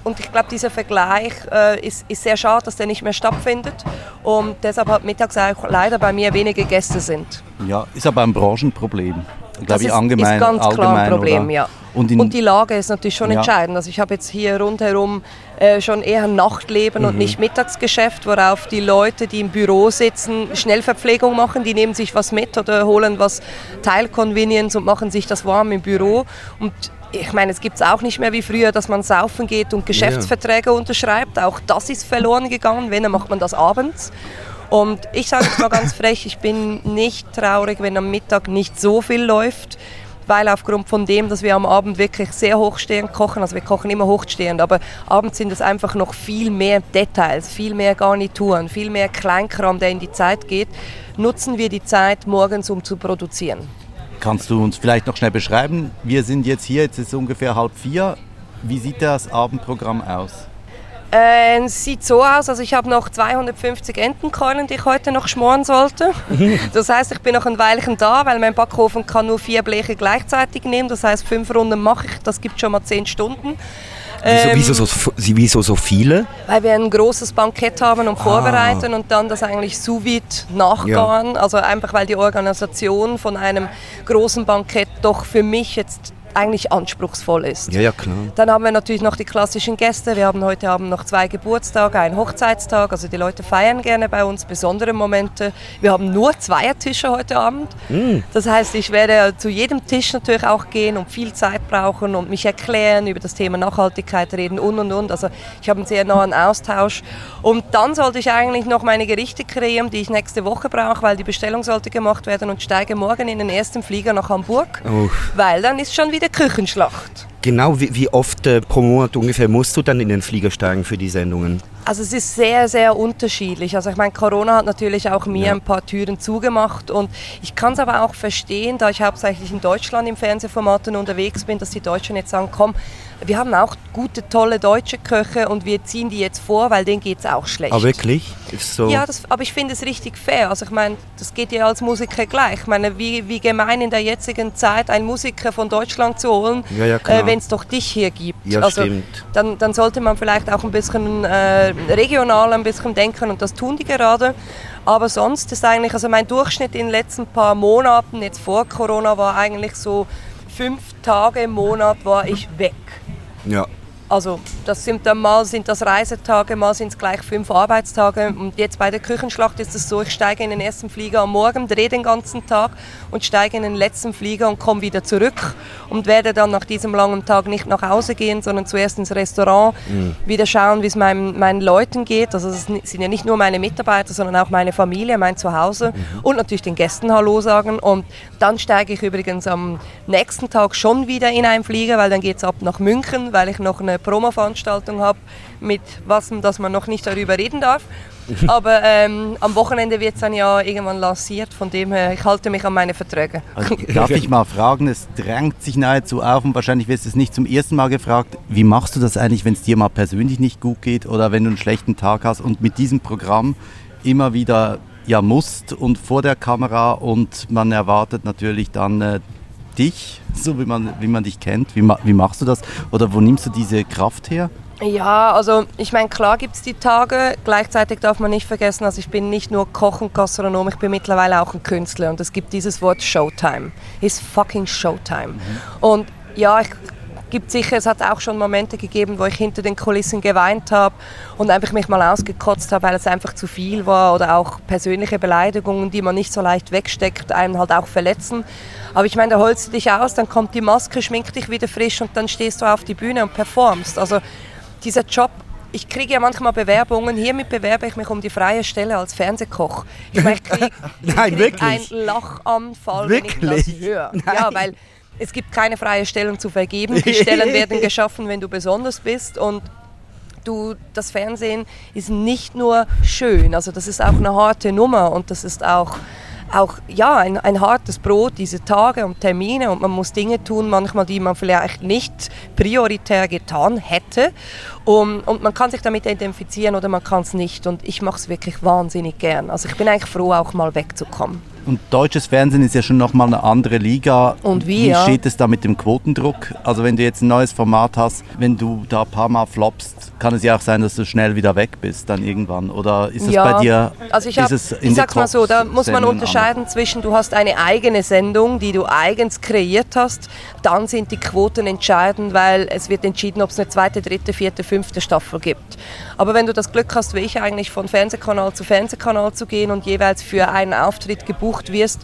Und ich glaube, dieser Vergleich ist sehr schade, dass der nicht mehr stattfindet und deshalb halt mittags auch leider bei mir wenige Gäste sind. Ja, ist aber ein Branchenproblem. Das ist ganz klar ein Problem, ja. Und die Lage ist natürlich schon entscheidend. Also ich habe jetzt hier rundherum schon eher Nachtleben und nicht Mittagsgeschäft, worauf die Leute, die im Büro sitzen, Schnellverpflegung machen. Die nehmen sich was mit oder holen was Teil-Convenience und machen sich das warm im Büro. Und ich meine, es gibt es auch nicht mehr wie früher, dass man saufen geht und Geschäftsverträge unterschreibt. Auch das ist verloren gegangen. Wenn, dann macht man das abends. Und ich sage jetzt mal ganz frech, ich bin nicht traurig, wenn am Mittag nicht so viel läuft, weil aufgrund von dem, dass wir am Abend wirklich sehr hochstehend kochen, also wir kochen immer hochstehend, aber abends sind es einfach noch viel mehr Details, viel mehr Garnituren, viel mehr Kleinkram, der in die Zeit geht, nutzen wir die Zeit morgens, um zu produzieren. Kannst du uns vielleicht noch schnell beschreiben, wir sind jetzt hier, jetzt ist es ungefähr 3:30, wie sieht das Abendprogramm aus? Es sieht so aus, also ich habe noch 250 Entenkeulen, die ich heute noch schmoren sollte. Das heisst, ich bin noch ein Weilchen da, weil mein Backofen kann nur 4 Bleche gleichzeitig nehmen. Das heisst, 5 Runden mache ich, das gibt schon mal 10 Stunden. Wieso so viele? Weil wir ein grosses Bankett haben und vorbereiten und dann das eigentlich sous vide nachgaren. Ja. Also einfach, weil die Organisation von einem grossen Bankett doch für mich jetzt eigentlich anspruchsvoll ist. Ja, ja, klar. Dann haben wir natürlich noch die klassischen Gäste. Wir haben heute Abend noch 2 Geburtstage, einen Hochzeitstag. Also die Leute feiern gerne bei uns, besondere Momente. Wir haben nur 2er-Tische heute Abend. Mhm. Das heißt, ich werde zu jedem Tisch natürlich auch gehen und viel Zeit brauchen und mich erklären, über das Thema Nachhaltigkeit reden und. Also ich habe einen sehr nahen Austausch. Und dann sollte ich eigentlich noch meine Gerichte kreieren, die ich nächste Woche brauche, weil die Bestellung sollte gemacht werden, und steige morgen in den ersten Flieger nach Hamburg, weil dann ist schon wieder Küchenschlacht. Genau, wie oft pro Monat ungefähr musst du dann in den Flieger steigen für die Sendungen? Also es ist sehr, sehr unterschiedlich. Also ich meine, Corona hat natürlich auch mir ein paar Türen zugemacht, und ich kann es aber auch verstehen, da ich hauptsächlich in Deutschland im Fernsehformaten unterwegs bin, dass die Deutschen jetzt sagen, komm, wir haben auch gute, tolle deutsche Köche und wir ziehen die jetzt vor, weil denen geht es auch schlecht. Aber wirklich? Ist so. Ja, aber ich finde es richtig fair. Also ich meine, das geht ja als Musiker gleich. Ich meine, wie gemein in der jetzigen Zeit, einen Musiker von Deutschland zu holen, ja, wenn es doch dich hier gibt. Ja, also, stimmt. Dann sollte man vielleicht auch ein bisschen regional ein bisschen denken, und das tun die gerade. Aber sonst ist eigentlich, also mein Durchschnitt in den letzten paar Monaten, jetzt vor Corona, war eigentlich so 5 Tage im Monat war ich weg. Ja. Also das sind dann mal sind das Reisetage, mal sind es gleich 5 Arbeitstage, und jetzt bei der Küchenschlacht ist es so, ich steige in den ersten Flieger am Morgen, drehe den ganzen Tag und steige in den letzten Flieger und komme wieder zurück und werde dann nach diesem langen Tag nicht nach Hause gehen, sondern zuerst ins Restaurant, wieder schauen, wie es meinen Leuten geht. Also das sind ja nicht nur meine Mitarbeiter, sondern auch meine Familie, mein Zuhause und natürlich den Gästen Hallo sagen, und dann steige ich übrigens am nächsten Tag schon wieder in einen Flieger, weil dann geht es ab nach München, weil ich noch eine Promo-Veranstaltung habe, mit was, dass man noch nicht darüber reden darf. Aber am Wochenende wird es dann ja irgendwann lanciert, von dem her, ich halte mich an meine Verträge. Also, darf ich mal fragen, es drängt sich nahezu auf, und wahrscheinlich wirst du es nicht zum ersten Mal gefragt, wie machst du das eigentlich, wenn es dir mal persönlich nicht gut geht oder wenn du einen schlechten Tag hast und mit diesem Programm immer wieder musst und vor der Kamera, und man erwartet natürlich dann dich, so wie man dich kennt. Wie machst du das? Oder wo nimmst du diese Kraft her? Ja, also ich meine, klar gibt es die Tage. Gleichzeitig darf man nicht vergessen, also ich bin nicht nur Koch und Gastronom, ich bin mittlerweile auch ein Künstler, und es gibt dieses Wort Showtime. It's fucking Showtime. Mhm. Und ja, es hat auch schon Momente gegeben, wo ich hinter den Kulissen geweint habe und einfach mich mal ausgekotzt habe, weil es einfach zu viel war, oder auch persönliche Beleidigungen, die man nicht so leicht wegsteckt, einen halt auch verletzen. Aber ich meine, da holst du dich aus, dann kommt die Maske, schminkt dich wieder frisch, und dann stehst du auf die Bühne und performst. Also dieser Job, ich kriege ja manchmal Bewerbungen, hiermit bewerbe ich mich um die freie Stelle als Fernsehkoch. Ich meine, ich kriege einen Lachanfall, wirklich? Wenn ich das höre. Nein. Ja, weil es gibt keine freie Stellung zu vergeben. Die Stellen werden geschaffen, wenn du besonders bist. Und das Fernsehen ist nicht nur schön, also das ist auch eine harte Nummer, und das ist auch ein hartes Brot, diese Tage und Termine, und man muss Dinge tun manchmal, die man vielleicht nicht prioritär getan hätte, und man kann sich damit identifizieren oder man kann es nicht, und ich mache es wirklich wahnsinnig gern. Also ich bin eigentlich froh, auch mal wegzukommen. Und deutsches Fernsehen ist ja schon nochmal eine andere Liga. Und wie steht es da mit dem Quotendruck? Also wenn du jetzt ein neues Format hast, wenn du da ein paar Mal floppst, kann es ja auch sein, dass du schnell wieder weg bist dann irgendwann. Oder ist es bei dir? Also ich sag's mal so, da muss man unterscheiden zwischen, du hast eine eigene Sendung, die du eigens kreiert hast, dann sind die Quoten entscheidend, weil es wird entschieden, ob es eine 2., 3., 4., 5. Staffel gibt. Aber wenn du das Glück hast, wie ich eigentlich, von Fernsehkanal zu gehen und jeweils für einen Auftritt gebucht wirst,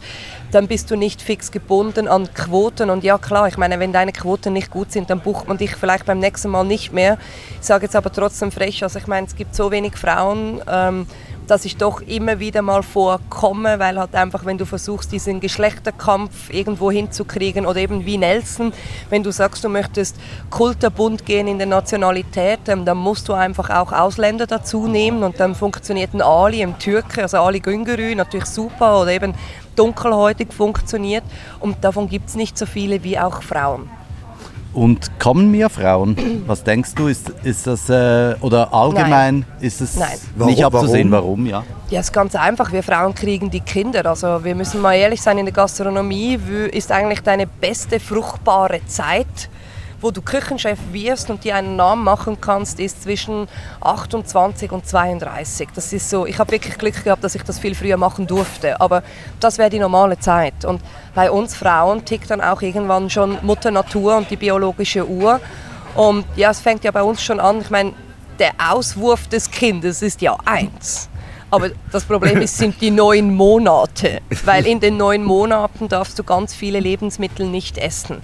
dann bist du nicht fix gebunden an Quoten. Und ja klar, ich meine, wenn deine Quoten nicht gut sind, dann bucht man dich vielleicht beim nächsten Mal nicht mehr. Ich sage jetzt aber trotzdem frech, also ich meine, es gibt so wenig Frauen, dass ich doch immer wieder mal vorkomme, weil halt einfach, wenn du versuchst, diesen Geschlechterkampf irgendwo hinzukriegen, oder eben wie Nelson, wenn du sagst, du möchtest kulturbunt gehen in der Nationalität, dann musst du einfach auch Ausländer dazu nehmen, und dann funktioniert ein Ali, ein Türke, also Ali Güngerü, natürlich super, oder eben dunkelhäutig funktioniert, und davon gibt es nicht so viele wie auch Frauen. Und kommen mehr Frauen? Was denkst du, ist das, oder allgemein, Nein. Ist es nicht abzusehen, warum? Ja, es ist ganz einfach, wir Frauen kriegen die Kinder. Also wir müssen mal ehrlich sein, in der Gastronomie ist eigentlich deine beste fruchtbare Zeit, wo du Küchenchef wirst und dir einen Namen machen kannst, ist zwischen 28 und 32. Das ist so, ich habe wirklich Glück gehabt, dass ich das viel früher machen durfte, aber das wäre die normale Zeit. Und bei uns Frauen tickt dann auch irgendwann schon Mutter Natur und die biologische Uhr. Und ja, es fängt ja bei uns schon an, ich meine, der Auswurf des Kindes ist ja 1. Aber das Problem ist, sind die 9 Monate, weil in den 9 Monaten darfst du ganz viele Lebensmittel nicht essen.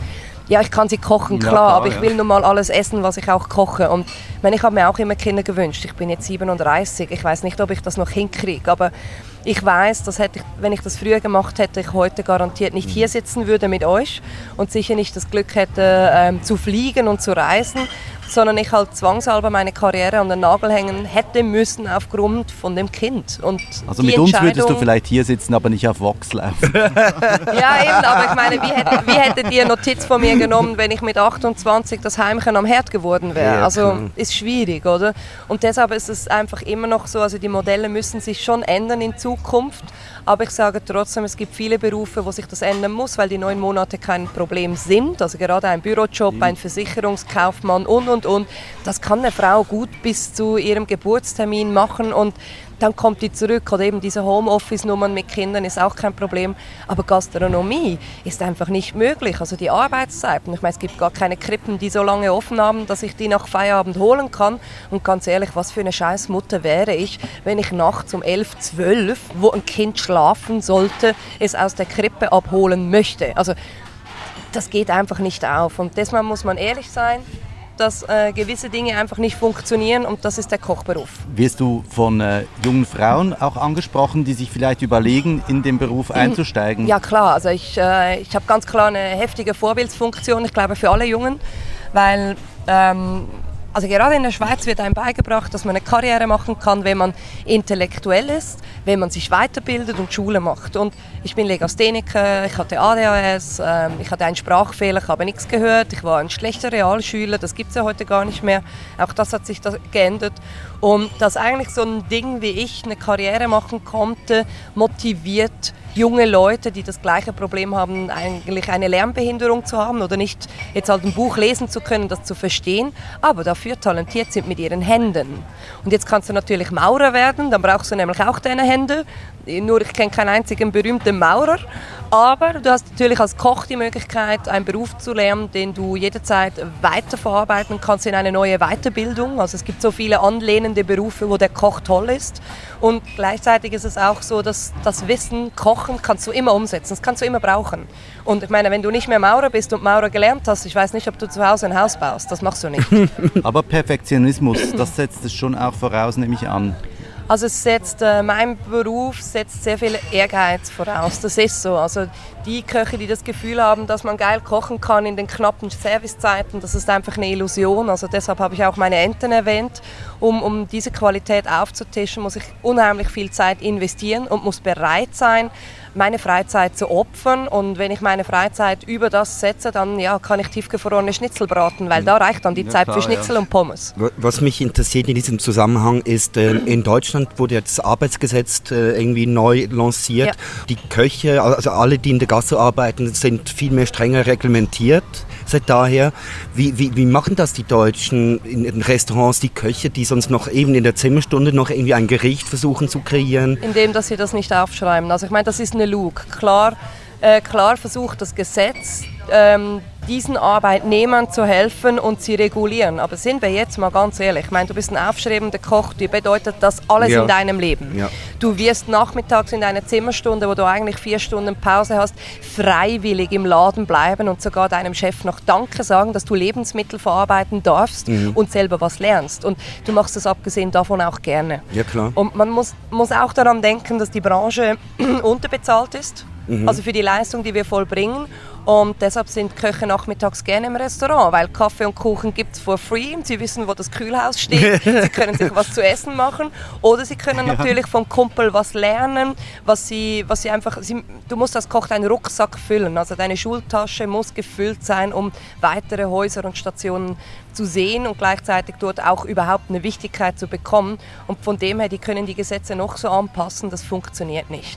Ja, ich kann sie kochen, klar, ja, klar, aber ich will nun mal alles essen, was ich auch koche. Und ich meine, ich habe mir auch immer Kinder gewünscht. Ich bin jetzt 37, ich weiß nicht, ob ich das noch hinkriege, aber ich weiß, dass hätte ich, wenn ich das früher gemacht hätte, ich heute garantiert nicht hier sitzen würde mit euch und sicher nicht das Glück hätte, zu fliegen und zu reisen, sondern ich halt zwangshalber meine Karriere an den Nagel hängen hätte müssen aufgrund von dem Kind. Und also mit uns würdest du vielleicht hier sitzen, aber nicht auf Vox laufen. Ja eben, aber ich meine, wie hättet ihr Notiz von mir genommen, wenn ich mit 28 das Heimchen am Herd geworden wäre? Also ist schwierig, oder? Und deshalb ist es einfach immer noch so, also die Modelle müssen sich schon ändern in Zukunft, aber ich sage trotzdem, es gibt viele Berufe, wo sich das ändern muss, weil die 9 Monate kein Problem sind. Also gerade ein Bürojob, ein Versicherungskaufmann und. Das kann eine Frau gut bis zu ihrem Geburtstermin machen und dann kommt die zurück. Oder eben diese Homeoffice-Nummern mit Kindern ist auch kein Problem. Aber Gastronomie ist einfach nicht möglich. Also die Arbeitszeiten. Ich meine, es gibt gar keine Krippen, die so lange offen haben, dass ich die nach Feierabend holen kann. Und ganz ehrlich, was für eine Scheißmutter wäre ich, wenn ich nachts um 11, 12, wo ein Kind schlafen sollte, es aus der Krippe abholen möchte. Also das geht einfach nicht auf. Und deshalb muss man ehrlich sein, dass gewisse Dinge einfach nicht funktionieren, und das ist der Kochberuf. Wirst du von jungen Frauen auch angesprochen, die sich vielleicht überlegen, in den Beruf einzusteigen? Ja klar, also ich habe ganz klar eine heftige Vorbildsfunktion, ich glaube für alle Jungen, weil also gerade in der Schweiz wird einem beigebracht, dass man eine Karriere machen kann, wenn man intellektuell ist, wenn man sich weiterbildet und Schule macht. Und ich bin Legastheniker, ich hatte ADHS, ich hatte einen Sprachfehler, ich habe nichts gehört, ich war ein schlechter Realschüler, das gibt es ja heute gar nicht mehr. Auch das hat sich geändert. Und dass eigentlich so ein Ding wie ich eine Karriere machen konnte, motiviert junge Leute, die das gleiche Problem haben, eigentlich eine Lernbehinderung zu haben oder nicht jetzt halt ein Buch lesen zu können, das zu verstehen, aber dafür talentiert sind mit ihren Händen. Und jetzt kannst du natürlich Maurer werden, dann brauchst du nämlich auch deine Hände. Nur ich kenne keinen einzigen berühmten Maurer, aber du hast natürlich als Koch die Möglichkeit, einen Beruf zu lernen, den du jederzeit weiterverarbeiten kannst in eine neue Weiterbildung. Also es gibt so viele anlehnende Berufe, wo der Koch toll ist, und gleichzeitig ist es auch so, dass das Wissen, Kochen kannst du immer umsetzen, das kannst du immer brauchen. Und ich meine, wenn du nicht mehr Maurer bist und Maurer gelernt hast, ich weiß nicht, ob du zu Hause ein Haus baust, das machst du nicht. Aber Perfektionismus, das setzt es schon auch voraus, nehme ich an. Also mein Beruf setzt sehr viel Ehrgeiz voraus, das ist so. Also die Köche, die das Gefühl haben, dass man geil kochen kann in den knappen Servicezeiten, das ist einfach eine Illusion. Also deshalb habe ich auch meine Enten erwähnt. Um diese Qualität aufzutischen, muss ich unheimlich viel Zeit investieren und muss bereit sein, meine Freizeit zu opfern. Und wenn ich meine Freizeit über das setze, dann ja, kann ich tiefgefrorene Schnitzel braten, weil da reicht dann die Zeit für Schnitzel und Pommes. Was mich interessiert in diesem Zusammenhang ist, in Deutschland wurde das Arbeitsgesetz irgendwie neu lanciert. Ja. Die Köche, also alle, die in der Gastro arbeiten, sind viel mehr strenger reglementiert. Seit daher, wie machen das die Deutschen in Restaurants, die Köche, die sonst noch eben in der Zimmerstunde noch irgendwie ein Gericht versuchen zu kreieren? Indem, dass sie das nicht aufschreiben. Also ich meine, das ist eine Lüge. Klar versucht das Gesetz, diesen Arbeitnehmern zu helfen und sie regulieren. Aber sind wir jetzt mal ganz ehrlich, ich meine, du bist ein aufstrebender Koch, dir bedeutet das alles in deinem Leben. Ja. Du wirst nachmittags in deiner Zimmerstunde, wo du eigentlich 4 Stunden Pause hast, freiwillig im Laden bleiben und sogar deinem Chef noch Danke sagen, dass du Lebensmittel verarbeiten darfst und selber was lernst. Und du machst das abgesehen davon auch gerne. Ja, klar. Und man muss auch daran denken, dass die Branche unterbezahlt ist, also für die Leistung, die wir vollbringen. Und deshalb sind Köche nachmittags gerne im Restaurant, weil Kaffee und Kuchen gibt es for free. Sie wissen, wo das Kühlhaus steht. Sie können sich was zu essen machen. Oder sie können natürlich vom Kumpel was lernen, was sie einfach... Du musst als Koch deinen Rucksack füllen. Also deine Schultasche muss gefüllt sein, um weitere Häuser und Stationen zu sehen und gleichzeitig dort auch überhaupt eine Wichtigkeit zu bekommen. Und von dem her, die können die Gesetze noch so anpassen, das funktioniert nicht.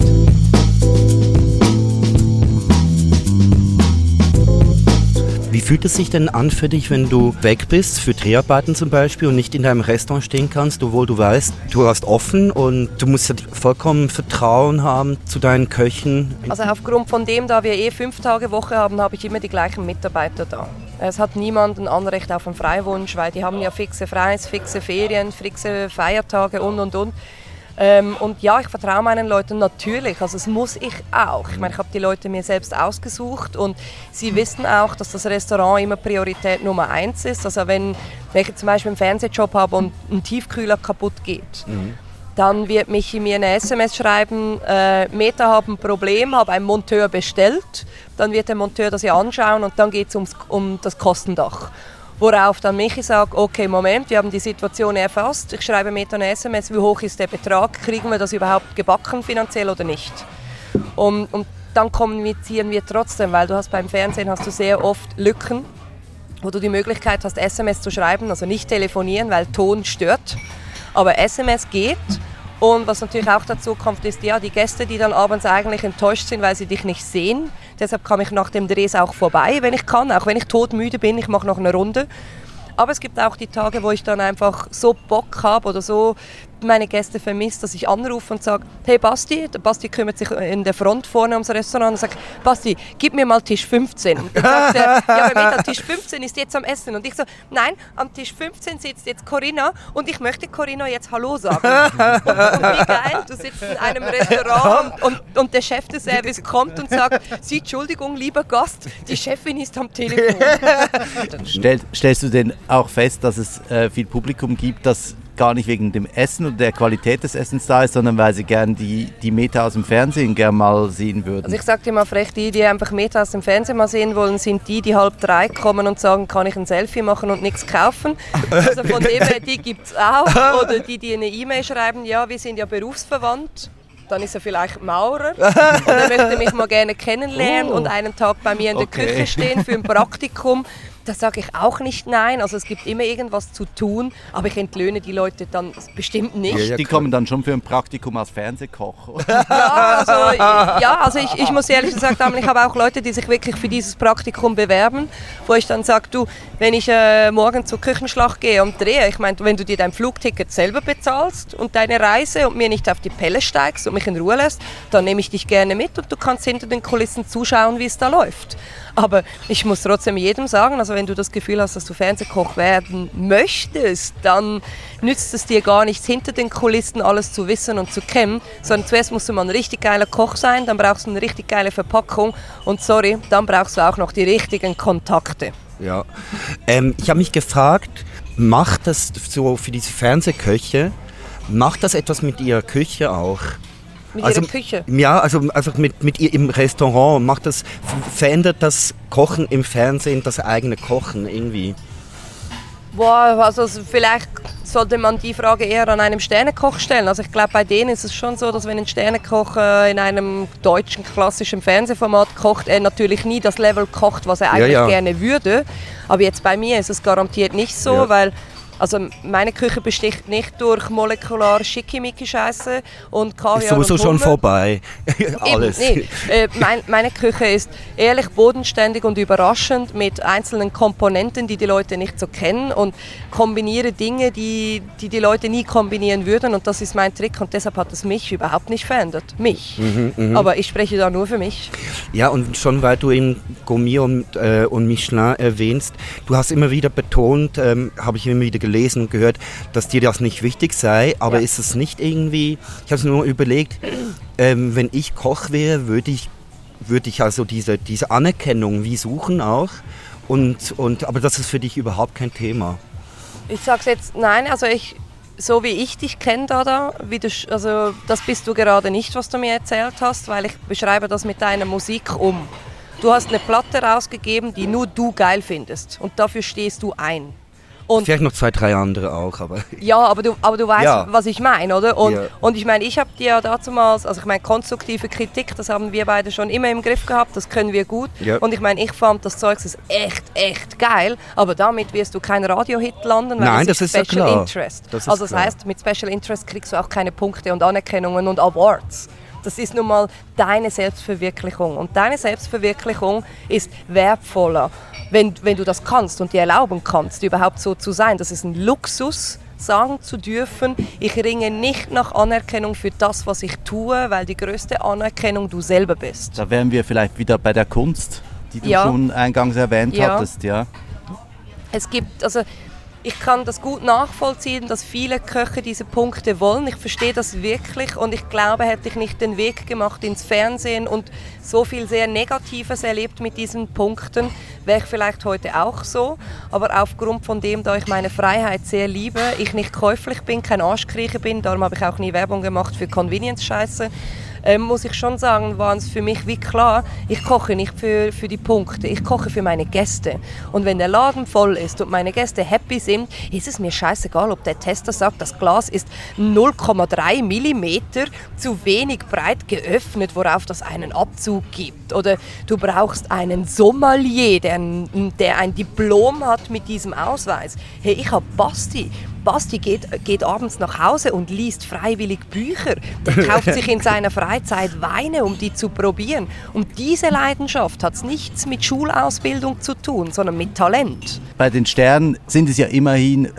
Wie fühlt es sich denn an für dich, wenn du weg bist, für Dreharbeiten zum Beispiel, und nicht in deinem Restaurant stehen kannst, obwohl du weißt, du hast offen und du musst ja vollkommen Vertrauen haben zu deinen Köchen? Also aufgrund von dem, da wir 5-Tage-Woche haben, habe ich immer die gleichen Mitarbeiter da. Es hat niemand ein Anrecht auf einen Freiwunsch, weil die haben ja fixe Freis, fixe Ferien, fixe Feiertage und. Und ja, ich vertraue meinen Leuten natürlich, also das muss ich auch. Ich meine, ich habe die Leute mir selbst ausgesucht und sie wissen auch, dass das Restaurant immer Priorität Nummer 1 ist. Also wenn ich zum Beispiel einen Fernsehjob habe und ein Tiefkühler kaputt geht, dann wird Michi mir eine SMS schreiben, Meta hat ein Problem, habe einen Monteur bestellt. Dann wird der Monteur das ja anschauen und dann geht es um das Kostendach. Worauf dann Michi sagt, okay, Moment, wir haben die Situation erfasst, ich schreibe Meta eine SMS, wie hoch ist der Betrag, kriegen wir das überhaupt gebacken finanziell oder nicht? Und dann kommunizieren wir trotzdem, weil du hast beim Fernsehen hast du sehr oft Lücken, wo du die Möglichkeit hast, SMS zu schreiben, also nicht telefonieren, weil Ton stört, aber SMS geht. Und was natürlich auch dazu kommt, ist ja, die Gäste, die dann abends eigentlich enttäuscht sind, weil sie dich nicht sehen. Deshalb komme ich nach dem Dreh auch vorbei, wenn ich kann, auch wenn ich todmüde bin, ich mache noch eine Runde. Aber es gibt auch die Tage, wo ich dann einfach so Bock habe oder so meine Gäste vermisse, dass ich anrufe und sage, hey Basti, der Basti kümmert sich in der Front vorne ums Restaurant und sagt, Basti, gib mir mal Tisch 15. Und dann sagt er, ja, aber Meta, Tisch 15 ist jetzt am Essen. Und ich so, nein, am Tisch 15 sitzt jetzt Corinna und ich möchte Corinna jetzt Hallo sagen. Und wie geil, du sitzt in einem Restaurant und der Chef des Service kommt und sagt, Sie, Entschuldigung, lieber Gast, die Chefin ist am Telefon. Stellst du denn auch fest, dass es viel Publikum gibt, das gar nicht wegen dem Essen und der Qualität des Essens da ist, sondern weil sie gerne die Meta aus dem Fernsehen gerne mal sehen würden? Also ich sage dir mal frech, die einfach Meta aus dem Fernsehen mal sehen wollen, sind die 2:30 kommen und sagen, kann ich ein Selfie machen und nichts kaufen. Also von dem her, die gibt es auch. Oder die eine E-Mail schreiben, ja, wir sind ja berufsverwandt. Dann ist er vielleicht Maurer und er möchte mich mal gerne kennenlernen und einen Tag bei mir in der Küche stehen für ein Praktikum. Da sage ich auch nicht nein. Also es gibt immer irgendwas zu tun, aber ich entlöhne die Leute dann bestimmt nicht. Die kommen dann schon für ein Praktikum als Fernsehkoch. Ich muss ehrlich gesagt sagen, ich habe auch Leute, die sich wirklich für dieses Praktikum bewerben, wo ich dann sage, du, wenn ich morgen zur Küchenschlacht gehe und drehe, ich meine, wenn du dir dein Flugticket selber bezahlst und deine Reise und mir nicht auf die Pelle steigst und mich in Ruhe lässt, dann nehme ich dich gerne mit und du kannst hinter den Kulissen zuschauen, wie es da läuft. Aber ich muss trotzdem jedem sagen, also wenn du das Gefühl hast, dass du Fernsehkoch werden möchtest, dann nützt es dir gar nichts, hinter den Kulissen alles zu wissen und zu kennen, sondern zuerst musst du mal ein richtig geiler Koch sein, dann brauchst du eine richtig geile Verpackung und sorry, dann brauchst du auch noch die richtigen Kontakte. Ja, ich habe mich gefragt, macht das so für diese Fernsehköche, macht das etwas mit ihrer Küche auch? Mit ihrer Küche? Ja, also mit ihr im Restaurant. Verändert das Kochen im Fernsehen das eigene Kochen irgendwie? Boah, also vielleicht sollte man die Frage eher an einem Sternekoch stellen. Also ich glaube, bei denen ist es schon so, dass wenn ein Sternekoch in einem deutschen klassischen Fernsehformat kocht, er natürlich nie das Level kocht, was er eigentlich gerne würde. Aber jetzt bei mir ist es garantiert nicht so, weil... Also meine Küche besticht nicht durch molekular Schickimicki-Scheiße und Kaviar. Ist sowieso und schon vorbei. Alles. Meine Küche ist ehrlich, bodenständig und überraschend mit einzelnen Komponenten, die Leute nicht so kennen, und kombiniere Dinge, die Leute nie kombinieren würden, und das ist mein Trick, und deshalb hat es mich überhaupt nicht verändert. Mich. Aber ich spreche da nur für mich. Ja, und schon weil du eben Gourmet und Michelin erwähnst, du hast immer wieder betont, habe ich immer wieder gelesen und gehört, dass dir das nicht wichtig sei, aber ist es nicht irgendwie, ich habe es nur überlegt, wenn ich Koch wäre, würde ich also diese Anerkennung wie suchen auch, aber das ist für dich überhaupt kein Thema. Ich sag's jetzt, nein, also so wie ich dich kenne, Dada, also das bist du gerade nicht, was du mir erzählt hast, weil ich beschreibe das mit deiner Musik um. Du hast eine Platte rausgegeben, die nur du geil findest, und dafür stehst du ein. Und vielleicht noch 2-3 andere auch, aber... Ja, aber du weißt, was ich meine, oder? Und ich meine, ich habe dir ja dazumals, also ich meine, konstruktive Kritik, das haben wir beide schon immer im Griff gehabt, das können wir gut. Ja. Und ich meine, ich fand das Zeugs ist echt geil, aber damit wirst du keinen Radiohit landen, weil nein, das ist Special Interest. Das ist also das klar. Heißt, mit Special Interest kriegst du auch keine Punkte und Anerkennungen und Awards. Das ist nun mal deine Selbstverwirklichung. Und deine Selbstverwirklichung ist wertvoller, wenn du das kannst und dir erlauben kannst, überhaupt so zu sein. Das ist ein Luxus, sagen zu dürfen, ich ringe nicht nach Anerkennung für das, was ich tue, weil die größte Anerkennung du selber bist. Da wären wir vielleicht wieder bei der Kunst, die du schon eingangs erwähnt hattest. Ja. Es gibt, also ich kann das gut nachvollziehen, dass viele Köche diese Punkte wollen. Ich verstehe das wirklich und ich glaube, hätte ich nicht den Weg gemacht ins Fernsehen und so viel sehr Negatives erlebt mit diesen Punkten, wäre ich vielleicht heute auch so. Aber aufgrund von dem, da ich meine Freiheit sehr liebe, ich nicht käuflich bin, kein Arschkriecher bin, darum habe ich auch nie Werbung gemacht für Convenience-Scheiße, muss ich schon sagen, war es für mich wie klar, ich koche nicht für die Punkte, ich koche für meine Gäste. Und wenn der Laden voll ist und meine Gäste happy sind, ist es mir scheißegal, ob der Tester sagt, das Glas ist 0,3 mm zu wenig breit geöffnet, worauf das einen Abzug gibt. Oder du brauchst einen Sommelier, der ein Diplom hat mit diesem Ausweis. Hey, ich habe Basti. Basti geht abends nach Hause und liest freiwillig Bücher. Der kauft sich in seiner Freizeit Weine, um die zu probieren. Und diese Leidenschaft hat nichts mit Schulausbildung zu tun, sondern mit Talent. Bei den Sternen sind es ja immerhin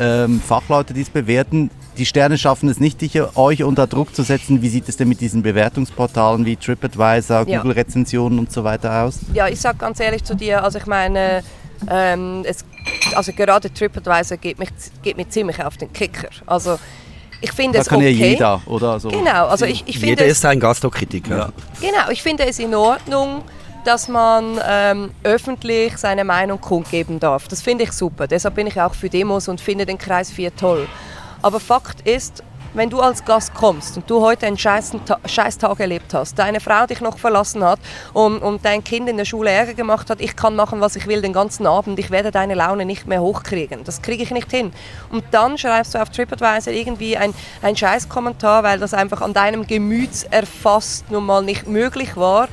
Fachleute, die es bewerten. Die Sterne schaffen es nicht, euch unter Druck zu setzen. Wie sieht es denn mit diesen Bewertungsportalen wie TripAdvisor, Google-Rezensionen und so weiter aus? Ja, ich sage ganz ehrlich zu dir, also ich meine... Also gerade TripAdvisor geht mir ziemlich auf den Kicker. Also ich finde es okay. Da kann ja jeder, oder? So. Genau, also ich finde... Jeder ist ein Gastrokritiker. Ja. Genau, ich finde es in Ordnung, dass man öffentlich seine Meinung kundgeben darf. Das finde ich super. Deshalb bin ich auch für Demos und finde den Kreis 4 toll. Aber Fakt ist... Wenn du als Gast kommst und du heute einen Scheißtag erlebt hast, deine Frau dich noch verlassen hat und dein Kind in der Schule Ärger gemacht hat, ich kann machen, was ich will den ganzen Abend, ich werde deine Laune nicht mehr hochkriegen. Das kriege ich nicht hin. Und dann schreibst du auf TripAdvisor irgendwie einen Scheißkommentar, weil das einfach an deinem Gemütserfass nun mal nicht möglich war.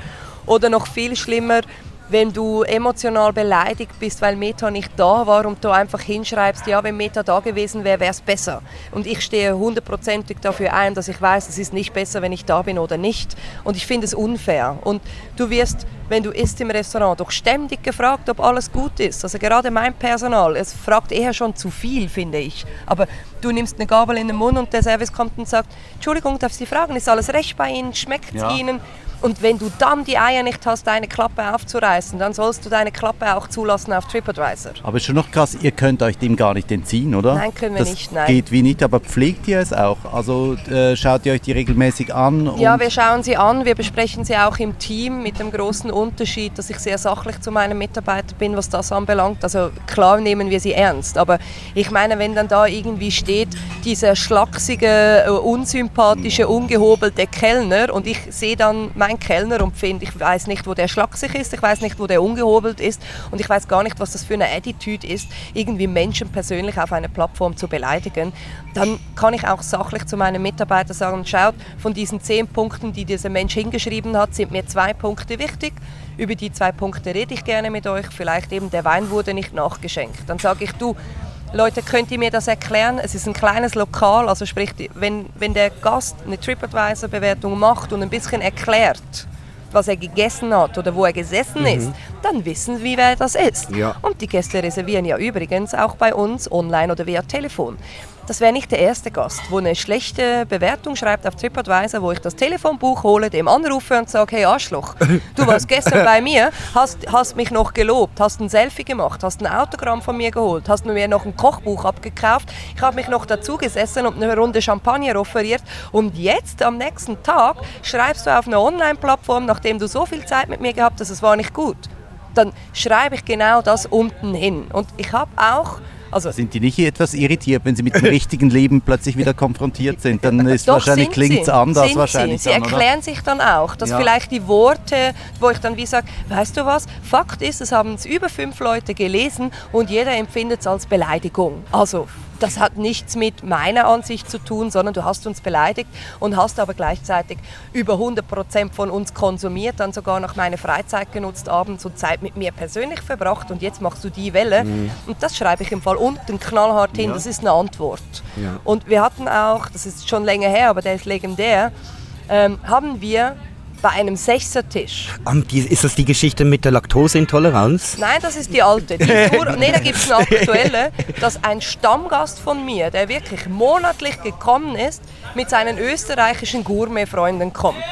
Oder noch viel schlimmer, wenn du emotional beleidigt bist, weil Meta nicht da war und du einfach hinschreibst, ja, wenn Meta da gewesen wäre, wäre es besser. Und ich stehe 100%ig dafür ein, dass ich weiß, es ist nicht besser, wenn ich da bin oder nicht. Und ich finde es unfair. Und du wirst, wenn du isst im Restaurant, doch ständig gefragt, ob alles gut ist. Also gerade mein Personal, es fragt eher schon zu viel, finde ich. Aber du nimmst eine Gabel in den Mund und der Service kommt und sagt, Entschuldigung, darf ich Sie fragen, ist alles recht bei Ihnen, schmeckt es Ihnen? Und wenn du dann die Eier nicht hast, deine Klappe aufzureißen, dann sollst du deine Klappe auch zulassen auf TripAdvisor. Aber ist schon noch krass, ihr könnt euch dem gar nicht entziehen, oder? Nein, können wir das nicht, nein. Geht wie nicht, aber pflegt ihr es auch? Also schaut ihr euch die regelmäßig an? Und ja, wir schauen sie an, wir besprechen sie auch im Team mit dem großen Unterschied, dass ich sehr sachlich zu meinen Mitarbeitern bin, was das anbelangt. Also klar nehmen wir sie ernst, aber ich meine, wenn dann da irgendwie steht, dieser schlachsige, unsympathische, ungehobelte Kellner und ich sehe dann ein Kellner und finde, ich weiß nicht, wo der schlaksig ist, ich weiß nicht, wo der ungehobelt ist und ich weiß gar nicht, was das für eine Attitude ist, irgendwie Menschen persönlich auf einer Plattform zu beleidigen, dann kann ich auch sachlich zu meinen Mitarbeitern sagen, schaut, von diesen 10 Punkten, die dieser Mensch hingeschrieben hat, sind mir 2 Punkte wichtig. Über die 2 Punkte rede ich gerne mit euch, vielleicht eben der Wein wurde nicht nachgeschenkt. Dann sage ich, du, Leute, könnt ihr mir das erklären? Es ist ein kleines Lokal, also sprich, wenn der Gast eine TripAdvisor-Bewertung macht und ein bisschen erklärt, was er gegessen hat oder wo er gesessen ist, dann wissen wir, wer das ist. Ja. Und die Gäste reservieren ja übrigens auch bei uns online oder via Telefon. Das wäre nicht der erste Gast, der eine schlechte Bewertung schreibt auf TripAdvisor, wo ich das Telefonbuch hole, dem anrufe und sage, hey Arschloch, du warst gestern bei mir, hast mich noch gelobt, hast ein Selfie gemacht, hast ein Autogramm von mir geholt, hast mir noch ein Kochbuch abgekauft, ich habe mich noch dazu gesessen und eine Runde Champagner offeriert und jetzt am nächsten Tag schreibst du auf einer Online-Plattform, nachdem du so viel Zeit mit mir gehabt hast, es war nicht gut. Dann schreibe ich genau das unten hin. Und ich habe auch... Also, sind die nicht etwas irritiert, wenn sie mit dem richtigen Leben plötzlich wieder konfrontiert sind? Dann ist wahrscheinlich klingt es anders. Sie erklären sich dann auch, dass vielleicht die Worte, wo ich dann wie sage, weißt du was, Fakt ist, es haben es über 5 Leute gelesen und jeder empfindet es als Beleidigung. Also das hat nichts mit meiner Ansicht zu tun, sondern du hast uns beleidigt und hast aber gleichzeitig über 100% von uns konsumiert, dann sogar noch meine Freizeit genutzt, abends und Zeit mit mir persönlich verbracht und jetzt machst du die Welle. Und das schreibe ich im Fall unten knallhart hin, das ist eine Antwort. Und wir hatten auch, das ist schon länger her, aber der ist legendär, haben wir bei einem 6er-Tisch. Ist das die Geschichte mit der Laktoseintoleranz? Nein, das ist die alte. Nein, da gibt es eine aktuelle, dass ein Stammgast von mir, der wirklich monatlich gekommen ist, mit seinen österreichischen Gourmet-Freunden kommt.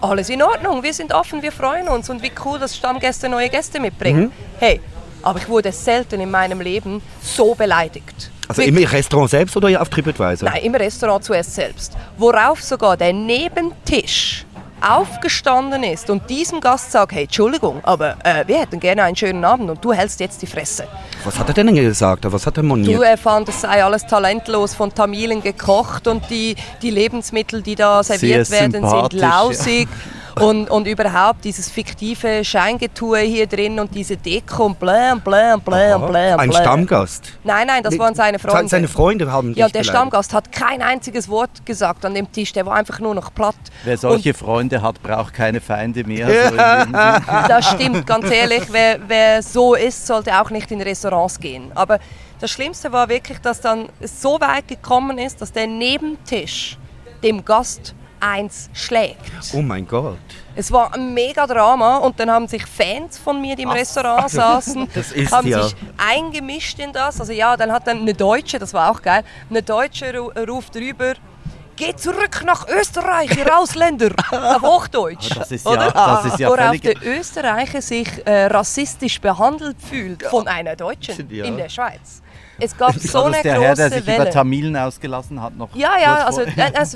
Alles in Ordnung, wir sind offen, wir freuen uns und wie cool, dass Stammgäste neue Gäste mitbringen. Mhm. Hey, aber ich wurde selten in meinem Leben so beleidigt. Also wirklich? Im Restaurant selbst oder auf TripAdvisor? Nein, im Restaurant zuerst selbst. Worauf sogar der Nebentisch aufgestanden ist und diesem Gast sagt, hey, Entschuldigung, aber wir hätten gerne einen schönen Abend und du hältst jetzt die Fresse. Was hat er denn gesagt? Was hat er moniert? Du, er fand, es sei alles talentlos von Tamilen gekocht und die Lebensmittel, die da serviert werden, sind lausig. Ja. Und überhaupt dieses fiktive Scheingetue hier drin und diese Deko und bläh und bläh und bläh und bläh. Ein Stammgast? Nein, das waren seine Freunde. Seine Freunde haben dich beleidigt. Stammgast hat kein einziges Wort gesagt an dem Tisch, der war einfach nur noch platt. Wer solche Freunde hat, braucht keine Feinde mehr. Ja. Das stimmt, ganz ehrlich, wer so ist, sollte auch nicht in Restaurants gehen. Aber das Schlimmste war wirklich, dass dann es so weit gekommen ist, dass der Nebentisch dem Gast eins schlägt. Oh mein Gott. Es war ein mega Drama und dann haben sich Fans von mir, die im Restaurant saßen, haben sich eingemischt in das. Also ja, dann hat dann eine Deutsche, das war auch geil, eine Deutsche ruft rüber, geh zurück nach Österreich, ihr Ausländer! Auf Hochdeutsch. Das ist ja, oder? Das ist ja worauf der Österreicher sich rassistisch behandelt fühlt von einer Deutschen in der Schweiz. Es gab so eine große Welle. Der Herr, der sich über Tamilen ausgelassen hat, noch. Ja, also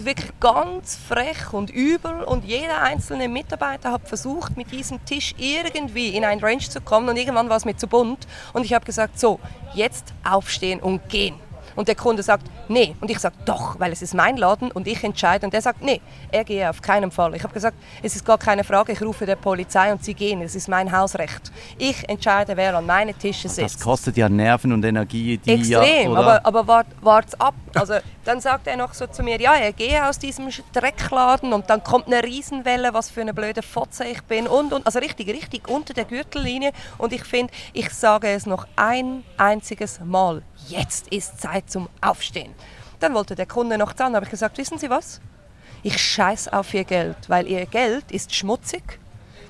wirklich ganz frech und übel. Und jeder einzelne Mitarbeiter hat versucht, mit diesem Tisch irgendwie in ein Range zu kommen. Und irgendwann war es mir zu bunt. Und ich habe gesagt, so, jetzt aufstehen und gehen. Und der Kunde sagt, nee. Und ich sage, doch, weil es ist mein Laden und ich entscheide. Und der sagt, nee, er gehe auf keinen Fall. Ich habe gesagt, es ist gar keine Frage, ich rufe der Polizei und sie gehen. Es ist mein Hausrecht. Ich entscheide, wer an meine Tische sitzt. Das kostet ja Nerven und Energie. Extrem, aber wart's ab. Also, dann sagt er noch so zu mir, ja, er gehe aus diesem Dreckladen und dann kommt eine Riesenwelle, was für eine blöde Fotze ich bin. Und, also richtig unter der Gürtellinie. Und ich finde, ich sage es noch ein einziges Mal. Jetzt ist Zeit zum Aufstehen. Dann wollte der Kunde noch zahlen, habe ich gesagt, wissen Sie was? Ich scheiße auf Ihr Geld, weil Ihr Geld ist schmutzig,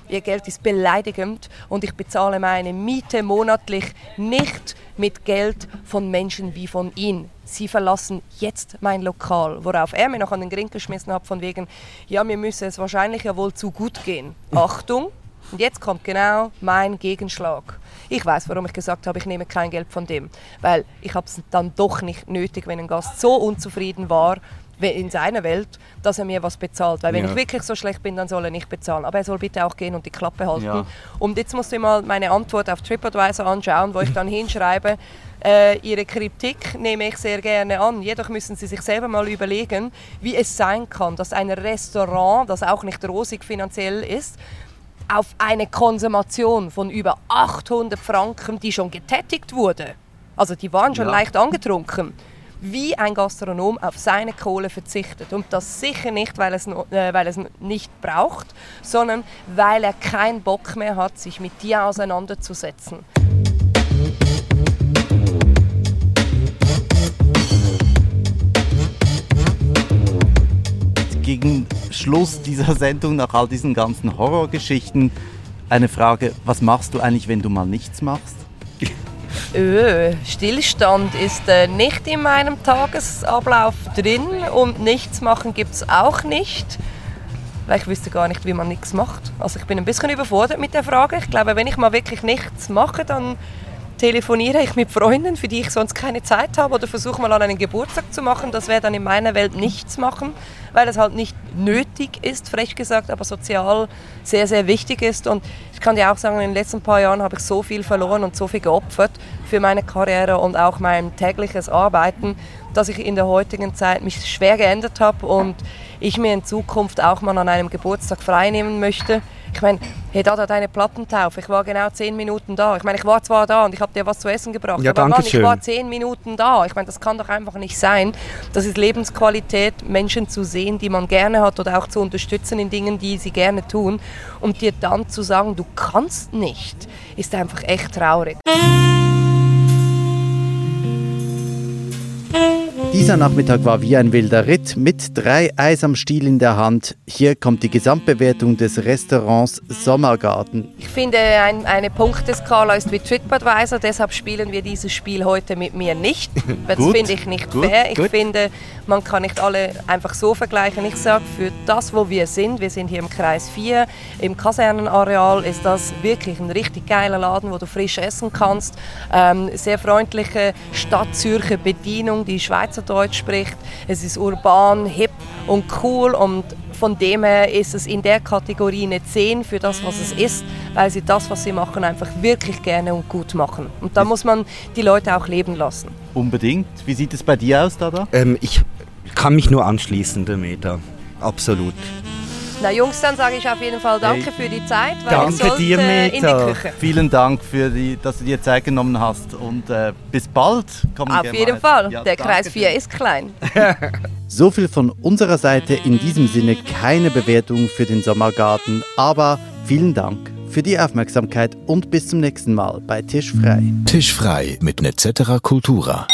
Ihr Geld ist beleidigend und ich bezahle meine Miete monatlich nicht mit Geld von Menschen wie von Ihnen. Sie verlassen jetzt mein Lokal. Worauf er mir noch an den Grind geschmissen hat von wegen, ja, mir müsse es wahrscheinlich ja wohl zu gut gehen. Achtung, und jetzt kommt genau mein Gegenschlag. Ich weiß, warum ich gesagt habe, ich nehme kein Geld von dem. Weil ich habe es dann doch nicht nötig, wenn ein Gast so unzufrieden war in seiner Welt, dass er mir was bezahlt. Weil wenn ich wirklich so schlecht bin, dann soll er nicht bezahlen. Aber er soll bitte auch gehen und die Klappe halten. Ja. Und jetzt musst du mal meine Antwort auf TripAdvisor anschauen, wo ich dann hinschreibe, Ihre Kritik nehme ich sehr gerne an. Jedoch müssen Sie sich selber mal überlegen, wie es sein kann, dass ein Restaurant, das auch nicht rosig finanziell ist, auf eine Konsumation von über 800 Franken, die schon getätigt wurde, also die waren schon leicht angetrunken, wie ein Gastronom auf seine Kohle verzichtet. Und das sicher nicht, weil er es nicht braucht, sondern weil er keinen Bock mehr hat, sich mit dir auseinanderzusetzen. Gegen Schluss dieser Sendung, nach all diesen ganzen Horrorgeschichten, eine Frage, was machst du eigentlich, wenn du mal nichts machst? Stillstand ist nicht in meinem Tagesablauf drin und nichts machen gibt es auch nicht, weil ich wüsste gar nicht, wie man nichts macht. Also ich bin ein bisschen überfordert mit der Frage. Ich glaube, wenn ich mal wirklich nichts mache, dann telefoniere ich mit Freunden, für die ich sonst keine Zeit habe, oder versuche mal an einen Geburtstag zu machen. Das wäre dann in meiner Welt nichts machen, weil es halt nicht nötig ist, frech gesagt, aber sozial sehr, sehr wichtig ist. Und ich kann dir auch sagen, in den letzten paar Jahren habe ich so viel verloren und so viel geopfert für meine Karriere und auch mein tägliches Arbeiten, dass ich in der heutigen Zeit mich schwer geändert habe und ich mir in Zukunft auch mal an einem Geburtstag freinehmen möchte. Ich meine, hey, da deine Plattentaufe, ich war genau 10 Minuten da. Ich meine, ich war zwar da und ich habe dir was zu essen gebracht, ja, aber Mann, ich war 10 Minuten da. Ich meine, das kann doch einfach nicht sein. Das ist Lebensqualität, Menschen zu sehen, die man gerne hat oder auch zu unterstützen in Dingen, die sie gerne tun. Und dir dann zu sagen, du kannst nicht, ist einfach echt traurig. Dieser Nachmittag war wie ein wilder Ritt mit drei Eis am Stiel in der Hand. Hier kommt die Gesamtbewertung des Restaurants Sommergarten. Ich finde, eine Punkteskala ist wie TripAdvisor, deshalb spielen wir dieses Spiel heute mit mir nicht. Das finde ich nicht fair. Ich finde, man kann nicht alle einfach so vergleichen. Ich sage, für das, wo wir sind hier im Kreis 4, im Kasernenareal, ist das wirklich ein richtig geiler Laden, wo du frisch essen kannst. Sehr freundliche Stadtzürcher Bedienung, die Schweizerdeutsch spricht. Es ist urban, hip und cool und von dem her ist es in der Kategorie eine 10 für das, was es ist, weil sie das, was sie machen, einfach wirklich gerne und gut machen. Und da muss man die Leute auch leben lassen. Unbedingt. Wie sieht es bei dir aus, Dada? Ich kann mich nur anschließen, der Meta. Absolut. Na Jungs, dann sage ich auf jeden Fall danke für die Zeit, weil danke ich sollte dir, Meta. In die Küche. Vielen Dank, dass du dir Zeit genommen hast und bis bald. Komm auf jeden Fall, ja, der Kreis 4 ist klein. So viel von unserer Seite, in diesem Sinne keine Bewertung für den Sommergarten, aber vielen Dank für die Aufmerksamkeit und bis zum nächsten Mal bei Tischfrei. Tischfrei mit Netzetera Cultura.